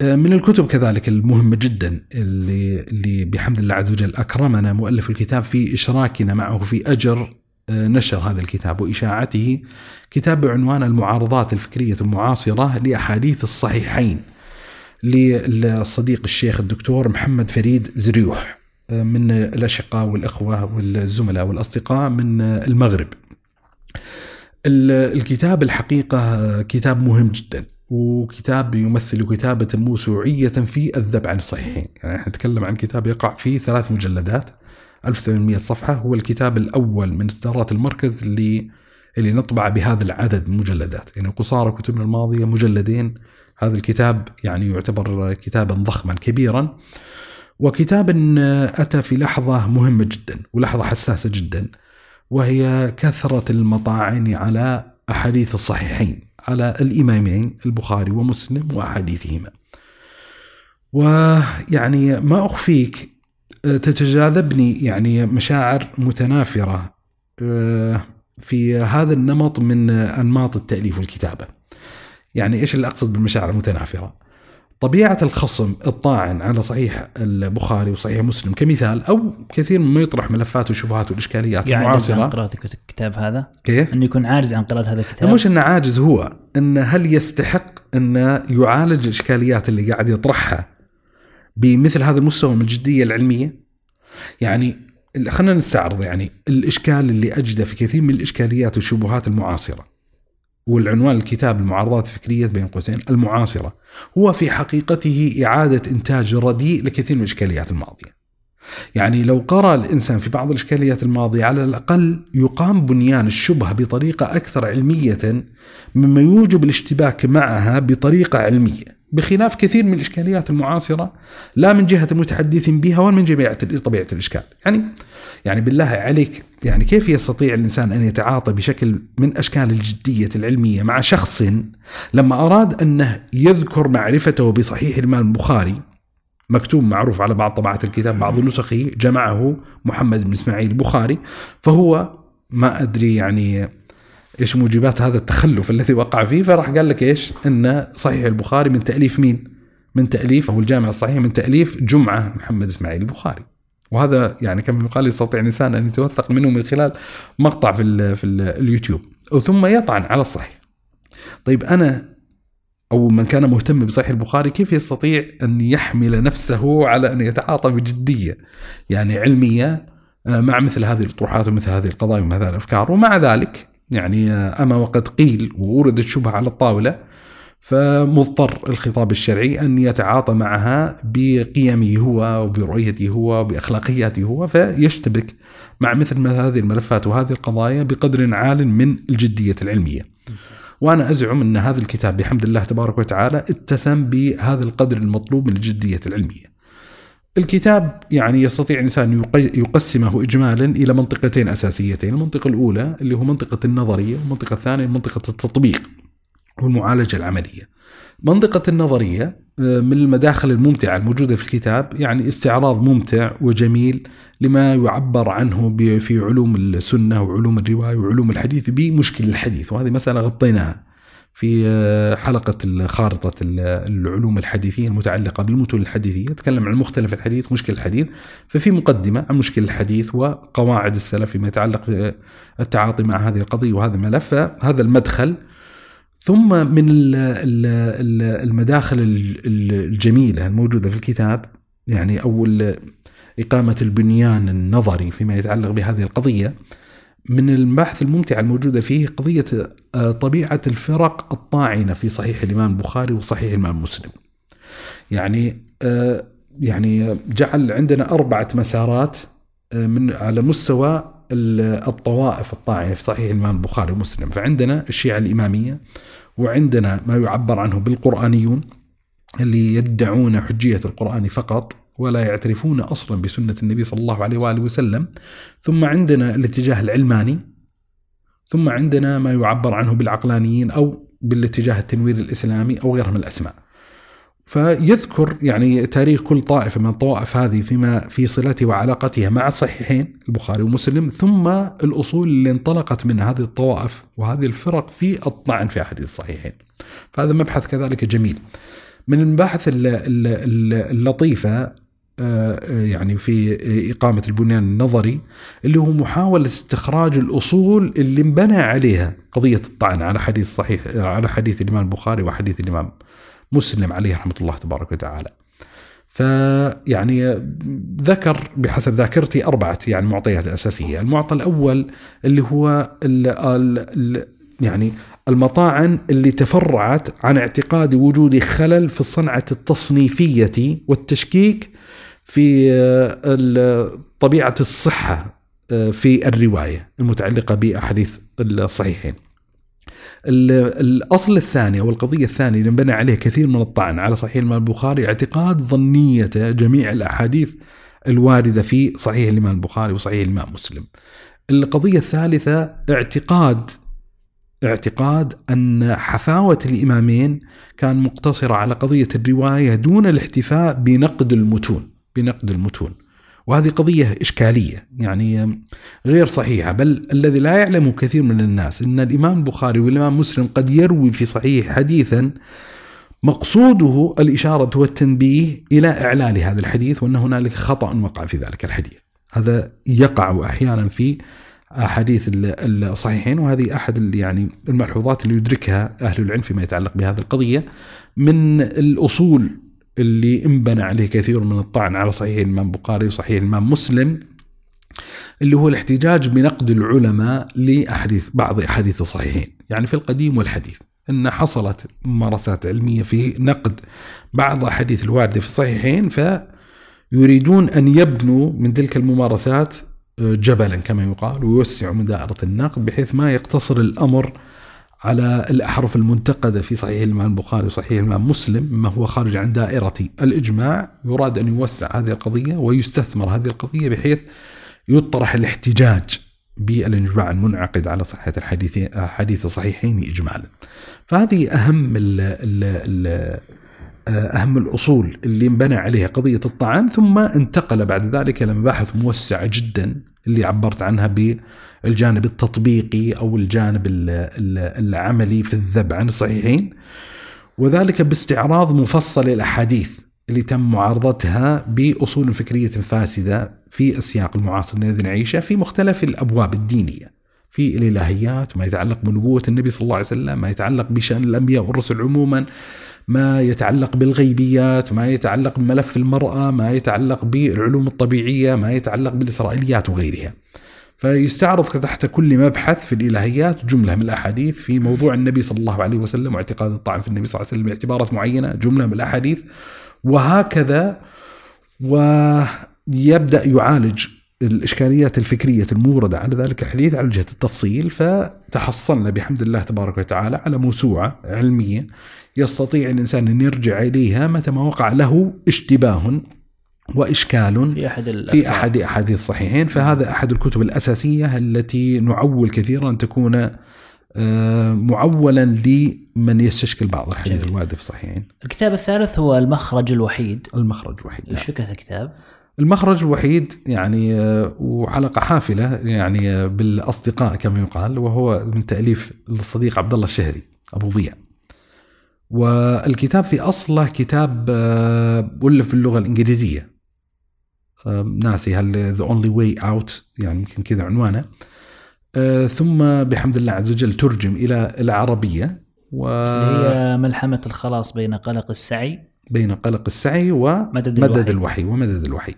من الكتب كذلك المهمة جدا اللي بحمد الله عز وجل أكرمنا مؤلف الكتاب في إشراكنا معه في أجر نشر هذا الكتاب وإشاعته، كتاب بعنوان المعارضات الفكرية المعاصرة لأحاديث الصحيحين للصديق الشيخ الدكتور محمد فريد زريوح من الأشقاء والأخوة والزملاء والأصدقاء من المغرب. الكتاب الحقيقة كتاب مهم جدا، وكتاب يمثل كتابة موسوعية في الذب عن الصحيحين. يعني نحن نتكلم عن كتاب يقع فيه 3 مجلدات 1800 صفحة، هو الكتاب الأول من إصدارات المركز اللي نطبع بهذا العدد من مجلدات. يعني قصارى كتبنا الماضية 2 مجلدين، هذا الكتاب يعني يعتبر كتابا ضخما كبيرا، وكتابا أتى في لحظة مهمة جدا ولحظة حساسة جدا، وهي كثرة المطاعن على أحاديث الصحيحين، على الإمامين البخاري ومسلم وأحاديثهما. ويعني ما أخفيك تتجاذبني يعني مشاعر متنافرة في هذا النمط من أنماط التأليف والكتابة. يعني إيش اللي أقصد بالمشاعر المتنافرة؟ طبيعة الخصم الطاعن على صحيح البخاري وصحيح مسلم كمثال، أو كثير مما يطرح ملفاته وشبهاته والإشكاليات المعاصرة. عن قراءة الكتاب هذا كيف؟ أنه يكون عاجز عن قراءة هذا الكتاب، مش أنه عاجز، هو أنه هل يستحق أنه يعالج الإشكاليات اللي قاعد يطرحها بمثل هذا المستوى من الجدية العلمية؟ يعني خلنا نستعرض يعني الإشكال اللي أجده في كثير من الإشكاليات والشبهات المعاصرة، والعنوان الكتاب المعارضات الفكرية بين قوسين المعاصرة هو في حقيقته إعادة إنتاج رديء لكثير من الإشكاليات الماضية. يعني لو قرأ الإنسان في بعض الإشكاليات الماضية على الأقل يقام بنيان الشبهة بطريقة أكثر علمية مما يوجب الاشتباك معها بطريقة علمية، بخلاف كثير من الإشكاليات المعاصرة لا من جهة المتحدثين بها ولا من جميع طبيعة الإشكال. يعني بالله عليك يعني كيف يستطيع الإنسان أن يتعاطى بشكل من أشكال الجدية العلمية مع شخص لما أراد أنه يذكر معرفته بصحيح الإمام البخاري مكتوب معروف على بعض طبعات الكتاب، بعض نسخه جمعه محمد بن إسماعيل البخاري، فهو ما أدري يعني إيش موجبات هذا التخلف الذي وقع فيه، فراح قال لك إيش إن صحيح البخاري من تأليف مين؟ من تأليف أو الجامع الصحيح من تأليف جمعة محمد إسماعيل البخاري. وهذا يعني كم يقال يستطيع الإنسان أن يتوثق منه من خلال مقطع في اليوتيوب، ثم يطعن على الصحيح. طيب أنا أو من كان مهتم بصحيح البخاري كيف يستطيع أن يحمل نفسه على أن يتعاطى بجدية يعني علمية مع مثل هذه الأطروحات ومثل هذه القضايا ومثل هذه الأفكار؟ ومع ذلك يعني أما وقد قيل ووردت شبهة على الطاولة، فمضطر الخطاب الشرعي أن يتعاطى معها بقيمه هو وبرؤيته هو وبأخلاقياته هو، فيشتبك مع مثل ما هذه الملفات وهذه القضايا بقدر عال من الجدية العلمية. وأنا أزعم أن هذا الكتاب بحمد الله تبارك وتعالى اتسم بهذا القدر المطلوب من الجدية العلمية. الكتاب يعني يستطيع الإنسان يقسمه إجمالا إلى منطقتين أساسيتين، المنطقة الأولى اللي هو منطقة النظرية، والمنطقة الثانية منطقة التطبيق والمعالجة العملية. منطقة النظرية من المداخل الممتعة الموجودة في الكتاب، يعني استعراض ممتع وجميل لما يعبر عنه في علوم السنة وعلوم الرواية وعلوم الحديث بمشكل الحديث، وهذه مسألة غطيناها في حلقة خارطة العلوم الحديثية المتعلقة بالمتون الحديثية. تكلم عن مختلف الحديث، مشكل الحديث، ففي مقدمة عن مشكل الحديث وقواعد السلف فيما يتعلق التعاطي مع هذه القضية وهذا الملف، هذا المدخل. ثم من المداخل الجميلة الموجودة في الكتاب يعني أول إقامة البنيان النظري فيما يتعلق بهذه القضية. من البحث الممتع الموجودة فيه قضية طبيعة الفرق الطاعنة في صحيح الإمام البخاري وصحيح الإمام مسلم. يعني جعل عندنا 4 مسارات من على مستوى الطوائف الطاعنة في صحيح الإمام البخاري ومسلم. فعندنا الشيعة الإمامية، وعندنا ما يعبر عنه بالقرآنيون اللي يدعون حجية القرآن فقط ولا يعترفون أصلا بسنة النبي صلى الله عليه وآله وسلم، ثم عندنا الاتجاه العلماني، ثم عندنا ما يعبر عنه بالعقلانيين أو بالاتجاه التنوير الإسلامي أو غيرهم من الأسماء. فيذكر يعني تاريخ كل طائفة من الطوائف هذه فيما في صلتها وعلاقتها مع الصحيحين البخاري ومسلم، ثم الأصول اللي انطلقت من هذه الطوائف وهذه الفرق في الطعن في أحاديث الصحيحين. فهذا مبحث كذلك جميل. من المباحث اللطيفة يعني في إقامة البنيان النظري اللي هو محاولة استخراج الأصول اللي انبنى عليها قضية الطعن على حديث صحيح، على حديث الإمام البخاري وحديث الإمام مسلم عليه رحمة الله تبارك وتعالى. فيعني ذكر بحسب ذاكرتي 4 يعني معطيات أساسية. المعطى الأول اللي هو يعني المطاعن اللي تفرعت عن اعتقاد وجود خلل في الصنعة التصنيفية والتشكيك في طبيعة الصحة في الرواية المتعلقة بأحاديث الصحيحين. الأصل الثاني أو القضية الثانية اللي بنى عليه كثير من الطعن على صحيح الإمام البخاري اعتقاد ظنية جميع الأحاديث الواردة في صحيح الإمام البخاري وصحيح الإمام مسلم. القضية الثالثة اعتقاد أن حفاوة الإمامين كان مقتصرة على قضية الرواية دون الاحتفاء بنقد المتون، وهذه قضية إشكالية يعني غير صحيحة، بل الذي لا يعلم كثير من الناس أن الإمام البخاري والإمام مسلم قد يروي في صحيح حديثا مقصوده الإشارة والتنبيه إلى إعلال هذا الحديث، وأن هنالك خطأ وقع في ذلك الحديث. هذا يقع أحيانا في أحاديث الصحيحين، وهذه أحد يعني الملحوظات اللي يدركها أهل العلم فيما يتعلق بهذه القضية من الأصول اللي انبنى عليه كثير من الطعن على صحيح الإمام البخاري وصحيح الإمام مسلم، اللي هو الاحتجاج بنقد العلماء لأحاديث بعض أحاديث الصحيحين. يعني في القديم والحديث أن حصلت ممارسات علمية في نقد بعض أحاديث الواردة في الصحيحين، فيريدون أن يبنوا من تلك الممارسات جبلا كما يقال، ويوسع من دائرة النقد بحيث ما يقتصر الأمر على الأحرف المنتقدة في صحيح الإمام البخاري وصحيح الإمام مسلم مما هو خارج عن دائرة الإجماع. يراد أن يوسع هذه القضية ويستثمر هذه القضية بحيث يطرح الاحتجاج بالإجماع المنعقد على صحة الحديث الصحيحين إجمالا. فهذه أهم الأصول اللي انبنى عليها قضية الطعن. ثم انتقل بعد ذلك لمباحث موسعة جدا اللي عبرت عنها بالجانب التطبيقي أو الجانب العملي في الذب عن الصحيحين، وذلك باستعراض مفصل الأحاديث اللي تم معارضتها بأصول فكرية فاسدة في السياق المعاصر الذي نعيشه في مختلف الأبواب الدينية، في الإلهيات، ما يتعلق بنبوة النبي صلى الله عليه وسلم، ما يتعلق بشأن الأنبياء والرسل عموما، ما يتعلق بالغيبيات، ما يتعلق بملف المرأة، ما يتعلق بالعلوم الطبيعية، ما يتعلق بالإسرائيليات وغيرها. فيستعرض تحت كل مبحث في الإلهيات جملة من الأحاديث في موضوع النبي صلى الله عليه وسلم واعتقاد الطعن في النبي صلى الله عليه وسلم باعتبارات معينة، جملة من الأحاديث وهكذا. ويبدأ يعالج الإشكاليات الفكرية الموردة على ذلك الحديث على وجهة التفصيل. فتحصلنا بحمد الله تبارك وتعالى على موسوعة علمية يستطيع الإنسان أن يرجع إليها متى ما وقع له اشتباه وإشكال في أحد أحاديث الصحيحين. فهذا أحد الكتب الأساسية التي نعول كثيرا أن تكون معولا لمن يستشكل بعض الحديث الوارد في الصحيحين. الكتاب الثالث هو المخرج الوحيد. إيش فكرة الكتاب؟ المخرج الوحيد يعني وحلقة حافلة يعني بالأصدقاء كما يقال، وهو من تأليف الصديق عبد الله الشهري أبو ضياء. والكتاب في أصله كتاب ألف باللغة الإنجليزية، ناسي هل The Only Way Out يعني يمكن كذا عنوانه، ثم بحمد الله عز وجل ترجم إلى العربية هي ملحمة الخلاص بين قلق السعي ومدد الوحي.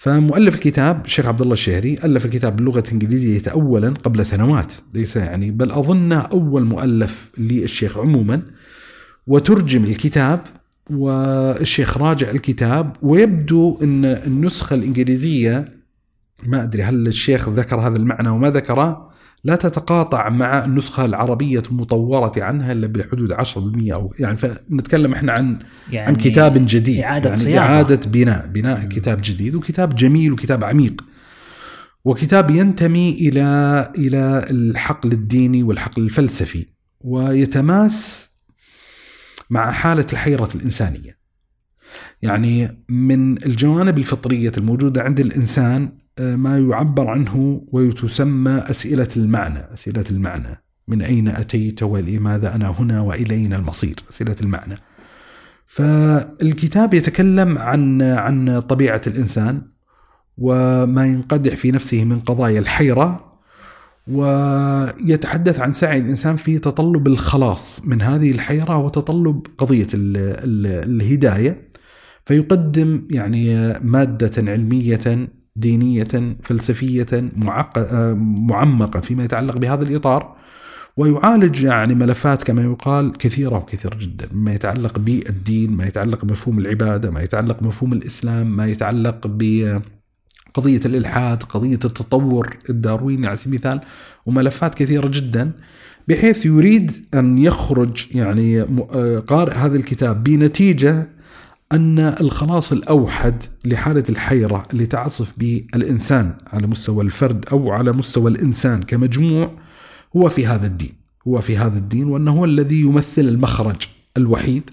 فمؤلف الكتاب الشيخ عبد الله الشهري ألف الكتاب باللغة الإنجليزية أولا قبل سنوات، ليس يعني بل أظنه أول مؤلف للشيخ عموما، وترجم الكتاب والشيخ راجع الكتاب، ويبدو أن النسخة الإنجليزية ما أدري هل الشيخ ذكر هذا المعنى وما ذكره لا تتقاطع مع النسخة العربية المطورة عنها إلا بحدود 10%، أو يعني فنتكلم إحنا عن كتاب جديد، إعادة بناء كتاب جديد، وكتاب جميل وكتاب عميق، وكتاب ينتمي إلى الحقل الديني والحقل الفلسفي، ويتماس مع حالة الحيرة الإنسانية. يعني من الجوانب الفطرية الموجودة عند الإنسان ما يعبر عنه ويتسمى أسئلة المعنى، من أين أتيت ولماذا أنا هنا وإلينا المصير، أسئلة المعنى. فالكتاب يتكلم عن طبيعة الإنسان وما ينقدح في نفسه من قضايا الحيرة، ويتحدث عن سعي الإنسان في تطلب الخلاص من هذه الحيرة وتطلب قضية الهداية. فيقدم يعني مادة علمية دينية فلسفية معمقة فيما يتعلق بهذا الإطار، ويعالج يعني ملفات كما يقال كثيرة جدا، ما يتعلق بالدين، ما يتعلق بمفهوم العبادة، ما يتعلق بمفهوم الإسلام، ما يتعلق بقضية الإلحاد، قضية التطور الدارويني على سبيل المثال، وملفات كثيرة جدا، بحيث يريد أن يخرج يعني قارئ هذا الكتاب بنتيجة أن الخلاص الأوحد لحالة الحيرة اللي تعصف به الإنسان على مستوى الفرد أو على مستوى الإنسان كمجموع هو في هذا الدين، وأنه هو الذي يمثل المخرج الوحيد.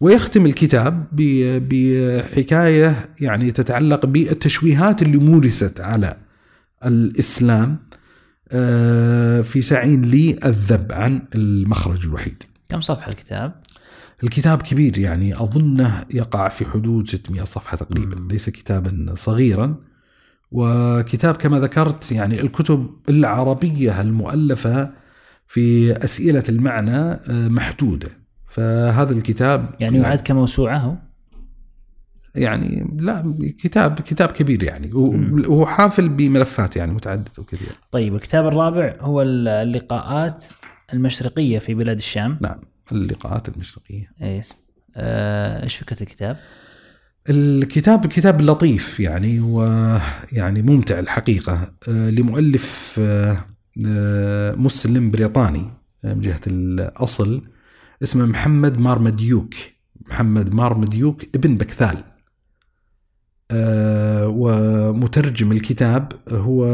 ويختم الكتاب بحكاية يعني تتعلق بالتشويهات اللي مورست على الإسلام في سعين للذب عن المخرج الوحيد. كم صفحة الكتاب؟ الكتاب كبير، يعني أظنه يقع في حدود 600 صفحة تقريبا، ليس كتابا صغيرا. وكتاب كما ذكرت يعني الكتب العربية المؤلفة في أسئلة المعنى محدودة، فهذا الكتاب يعني يعد كموسوعة، يعني لا كتاب كبير يعني، وهو حافل بملفات يعني متعددة وكثيرة. طيب الكتاب الرابع هو اللقاءات المشرقية في بلاد الشام. نعم، اللقاءات المشرقية. إيش فكرة الكتاب؟ الكتاب كتاب لطيف يعني، ويعني ممتع الحقيقة، لمؤلف مسلم بريطاني من جهة الأصل، اسمه محمد مارمديوك ابن بكثال، ومترجم الكتاب هو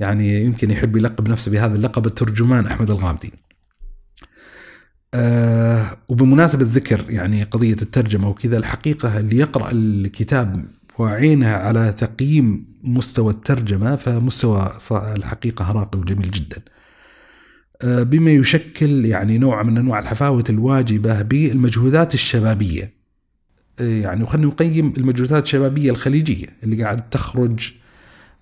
يعني يمكن يحب يلقب نفسه بهذا اللقب الترجمان أحمد الغامدي. وبمناسبة الذكر يعني قضية الترجمة وكذا، الحقيقة اللي يقرأ الكتاب وعينها على تقييم مستوى الترجمة فمستوى الحقيقة راقي وجميل جدا، بما يشكل يعني نوع من أنواع الحفاوة الواجبة بالمجهودات الشبابية. يعني وخلنا نقيم المجهودات الشبابية الخليجية اللي قاعد تخرج،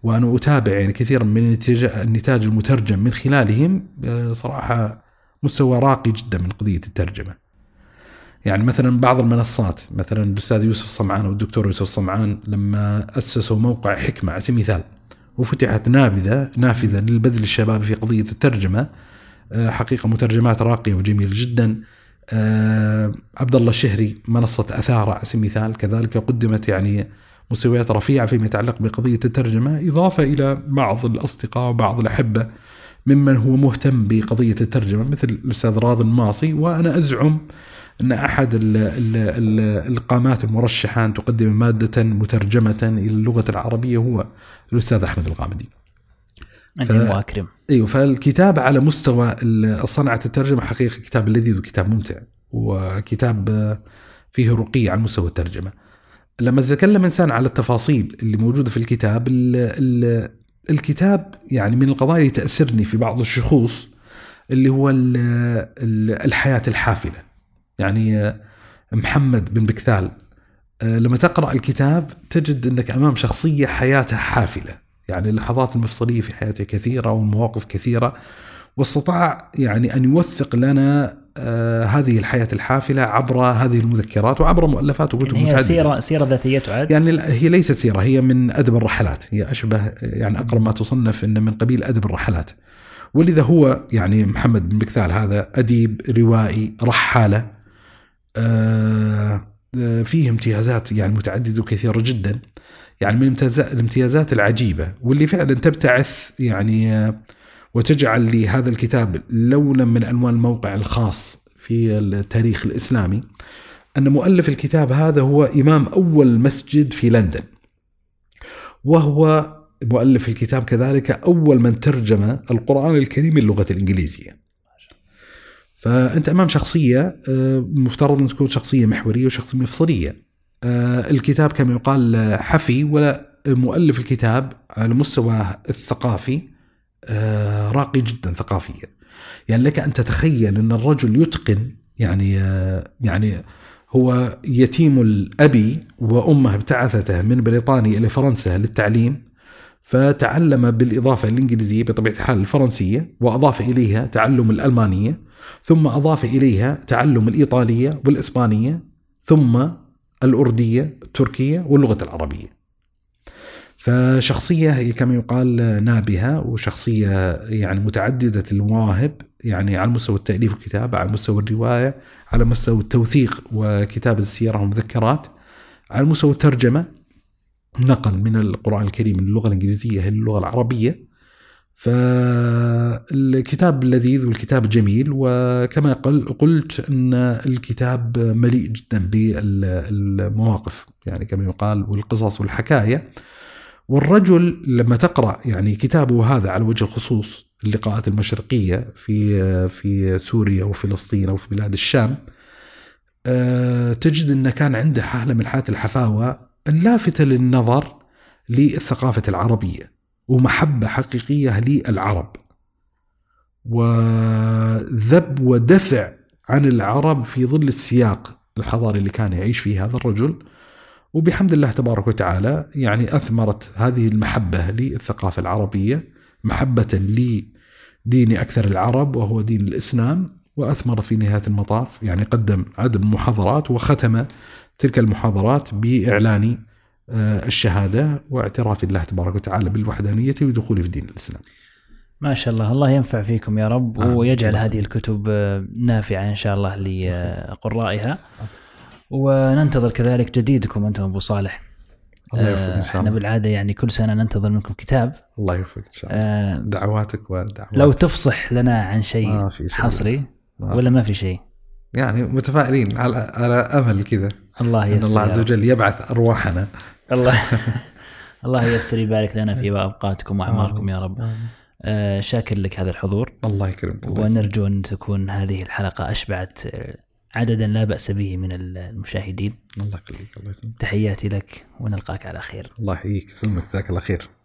وأنا أتابع يعني كثيرا من النتاج المترجم من خلالهم، صراحة مستوى راقي جدا من قضية الترجمة. يعني مثلا بعض المنصات، مثلا الأستاذ يوسف صمعان والدكتور يوسف صمعان لما أسسوا موقع حكمة على سبيل المثال، وفتحت نافذة للبذل الشباب في قضية الترجمة، حقيقة مترجمات راقية وجميل جدا. عبد الله الشهري منصة أثارة على سبيل المثال كذلك قدمت يعني مستويات رفيعة فيما يتعلق بقضية الترجمة، إضافة إلى بعض الأصدقاء وبعض الأحبة ممن هو مهتم بقضية الترجمة، مثل الأستاذ راضي الماصي. وأنا أزعم أن أحد القامات المرشحة أن تقدم مادة مترجمة إلى اللغة العربية هو الأستاذ أحمد الغامدي. أيوه، فالكتاب على مستوى صنعة الترجمة حقيقة كتاب لذيذ وكتاب ممتع، وكتاب فيه رقي على مستوى الترجمة. لما تتكلم إنسان على التفاصيل اللي موجودة في الكتاب، الكتاب يعني من القضايا اللي تأثرني في بعض الشخوص اللي هو الحياة الحافلة. يعني محمد بن بكثال لما تقرأ الكتاب تجد أنك أمام شخصية حياتها حافلة، يعني اللحظات المفصلية في حياته كثيرة والمواقف كثيرة، واستطاع يعني أن يوثق لنا هذه الحياة الحافلة عبر هذه المذكرات وعبر مؤلفاته وكتب متعددة. هي سيرة ذاتية تعد، يعني هي ليست سيرة، هي من أدب الرحلات، هي أشبه يعني أقرب ما تصنف إن من قبيل أدب الرحلات. ولذا هو يعني محمد بن بكثال هذا أديب روائي رحالة، فيه امتيازات يعني متعددة وكثيرة جدا، يعني من الامتيازات العجيبة واللي فعلا تبتعث يعني وتجعل لهذا الكتاب لونا من ألوان الموقع الخاص في التاريخ الإسلامي. أن مؤلف الكتاب هذا هو إمام أول مسجد في لندن، وهو مؤلف الكتاب كذلك أول من ترجم القرآن الكريم للغة الإنجليزية. فأنت أمام شخصية مفترض أن تكون شخصية محورية وشخصية مفصلية. الكتاب كما يقال حفي، ولا مؤلف الكتاب على مستوى الثقافي راقي جدا ثقافيا، يعني لك أن تتخيل أن الرجل يتقن، يعني هو يتيم الأبي وأمه ابتعثته من بريطانيا إلى فرنسا للتعليم، فتعلم بالإضافة الإنجليزية بطبيعة الحال الفرنسية، وأضاف إليها تعلم الألمانية، ثم أضاف إليها تعلم الإيطالية والإسبانية، ثم الأردية التركية واللغة العربية. فشخصية كما يقال نابهة، وشخصية يعني متعددة المواهب، يعني على مستوى التأليف والكتابة، على مستوى الرواية، على مستوى التوثيق وكتابة السيرة والمذكرات، على مستوى الترجمة، نقل من القرآن الكريم من اللغة الإنجليزية إلى اللغة العربية. فالكتاب لذيذ والكتاب جميل، وكما قلت أن الكتاب مليء جدا بالمواقف يعني كما يقال والقصص والحكاية. والرجل لما تقرأ يعني كتابه هذا على وجه الخصوص اللقاءات المشرقية في سوريا وفلسطين وفي بلاد الشام، تجد أن كان عنده حالة من حالة الحفاوة اللافتة للنظر للثقافة العربية ومحبة حقيقية للعرب وذب ودفع عن العرب في ظل السياق الحضاري اللي كان يعيش فيه هذا الرجل. وبحمد الله تبارك وتعالى يعني أثمرت هذه المحبة للثقافة العربية محبة لدين أكثر العرب وهو دين الإسلام، وأثمرت في نهاية المطاف يعني قدم عدد محاضرات وختم تلك المحاضرات بإعلان الشهادة واعتراف الله تبارك وتعالى بالوحدانية ودخول في دين الإسلام. ما شاء الله، الله ينفع فيكم يا رب ويجعل هذه الكتب نافعة إن شاء الله لقرائها، وننتظر كذلك جديدكم أنتم أبو صالح. الله يوفقك إن شاء الله. احنا بالعادة يعني كل سنة ننتظر منكم كتاب. الله يوفقك إن شاء الله. دعواتك ودعواتك. لو تفصح لنا عن شيء حصري ولا ما في شيء؟ يعني متفائلين على أمل كذا. الله يسر. الله عز وجل يبعث أرواحنا. الله يسر يبارك لنا في أوقاتكم وأعماركم يا رب. شاكر لك هذا الحضور. الله يكرمك. ونرجو أن تكون هذه الحلقة أشبعت عددا لا بأس به من المشاهدين. الله يكرمك. تحياتي لك ونلقاك على خير. الله يحييك. سلمك. جزاك الله خير.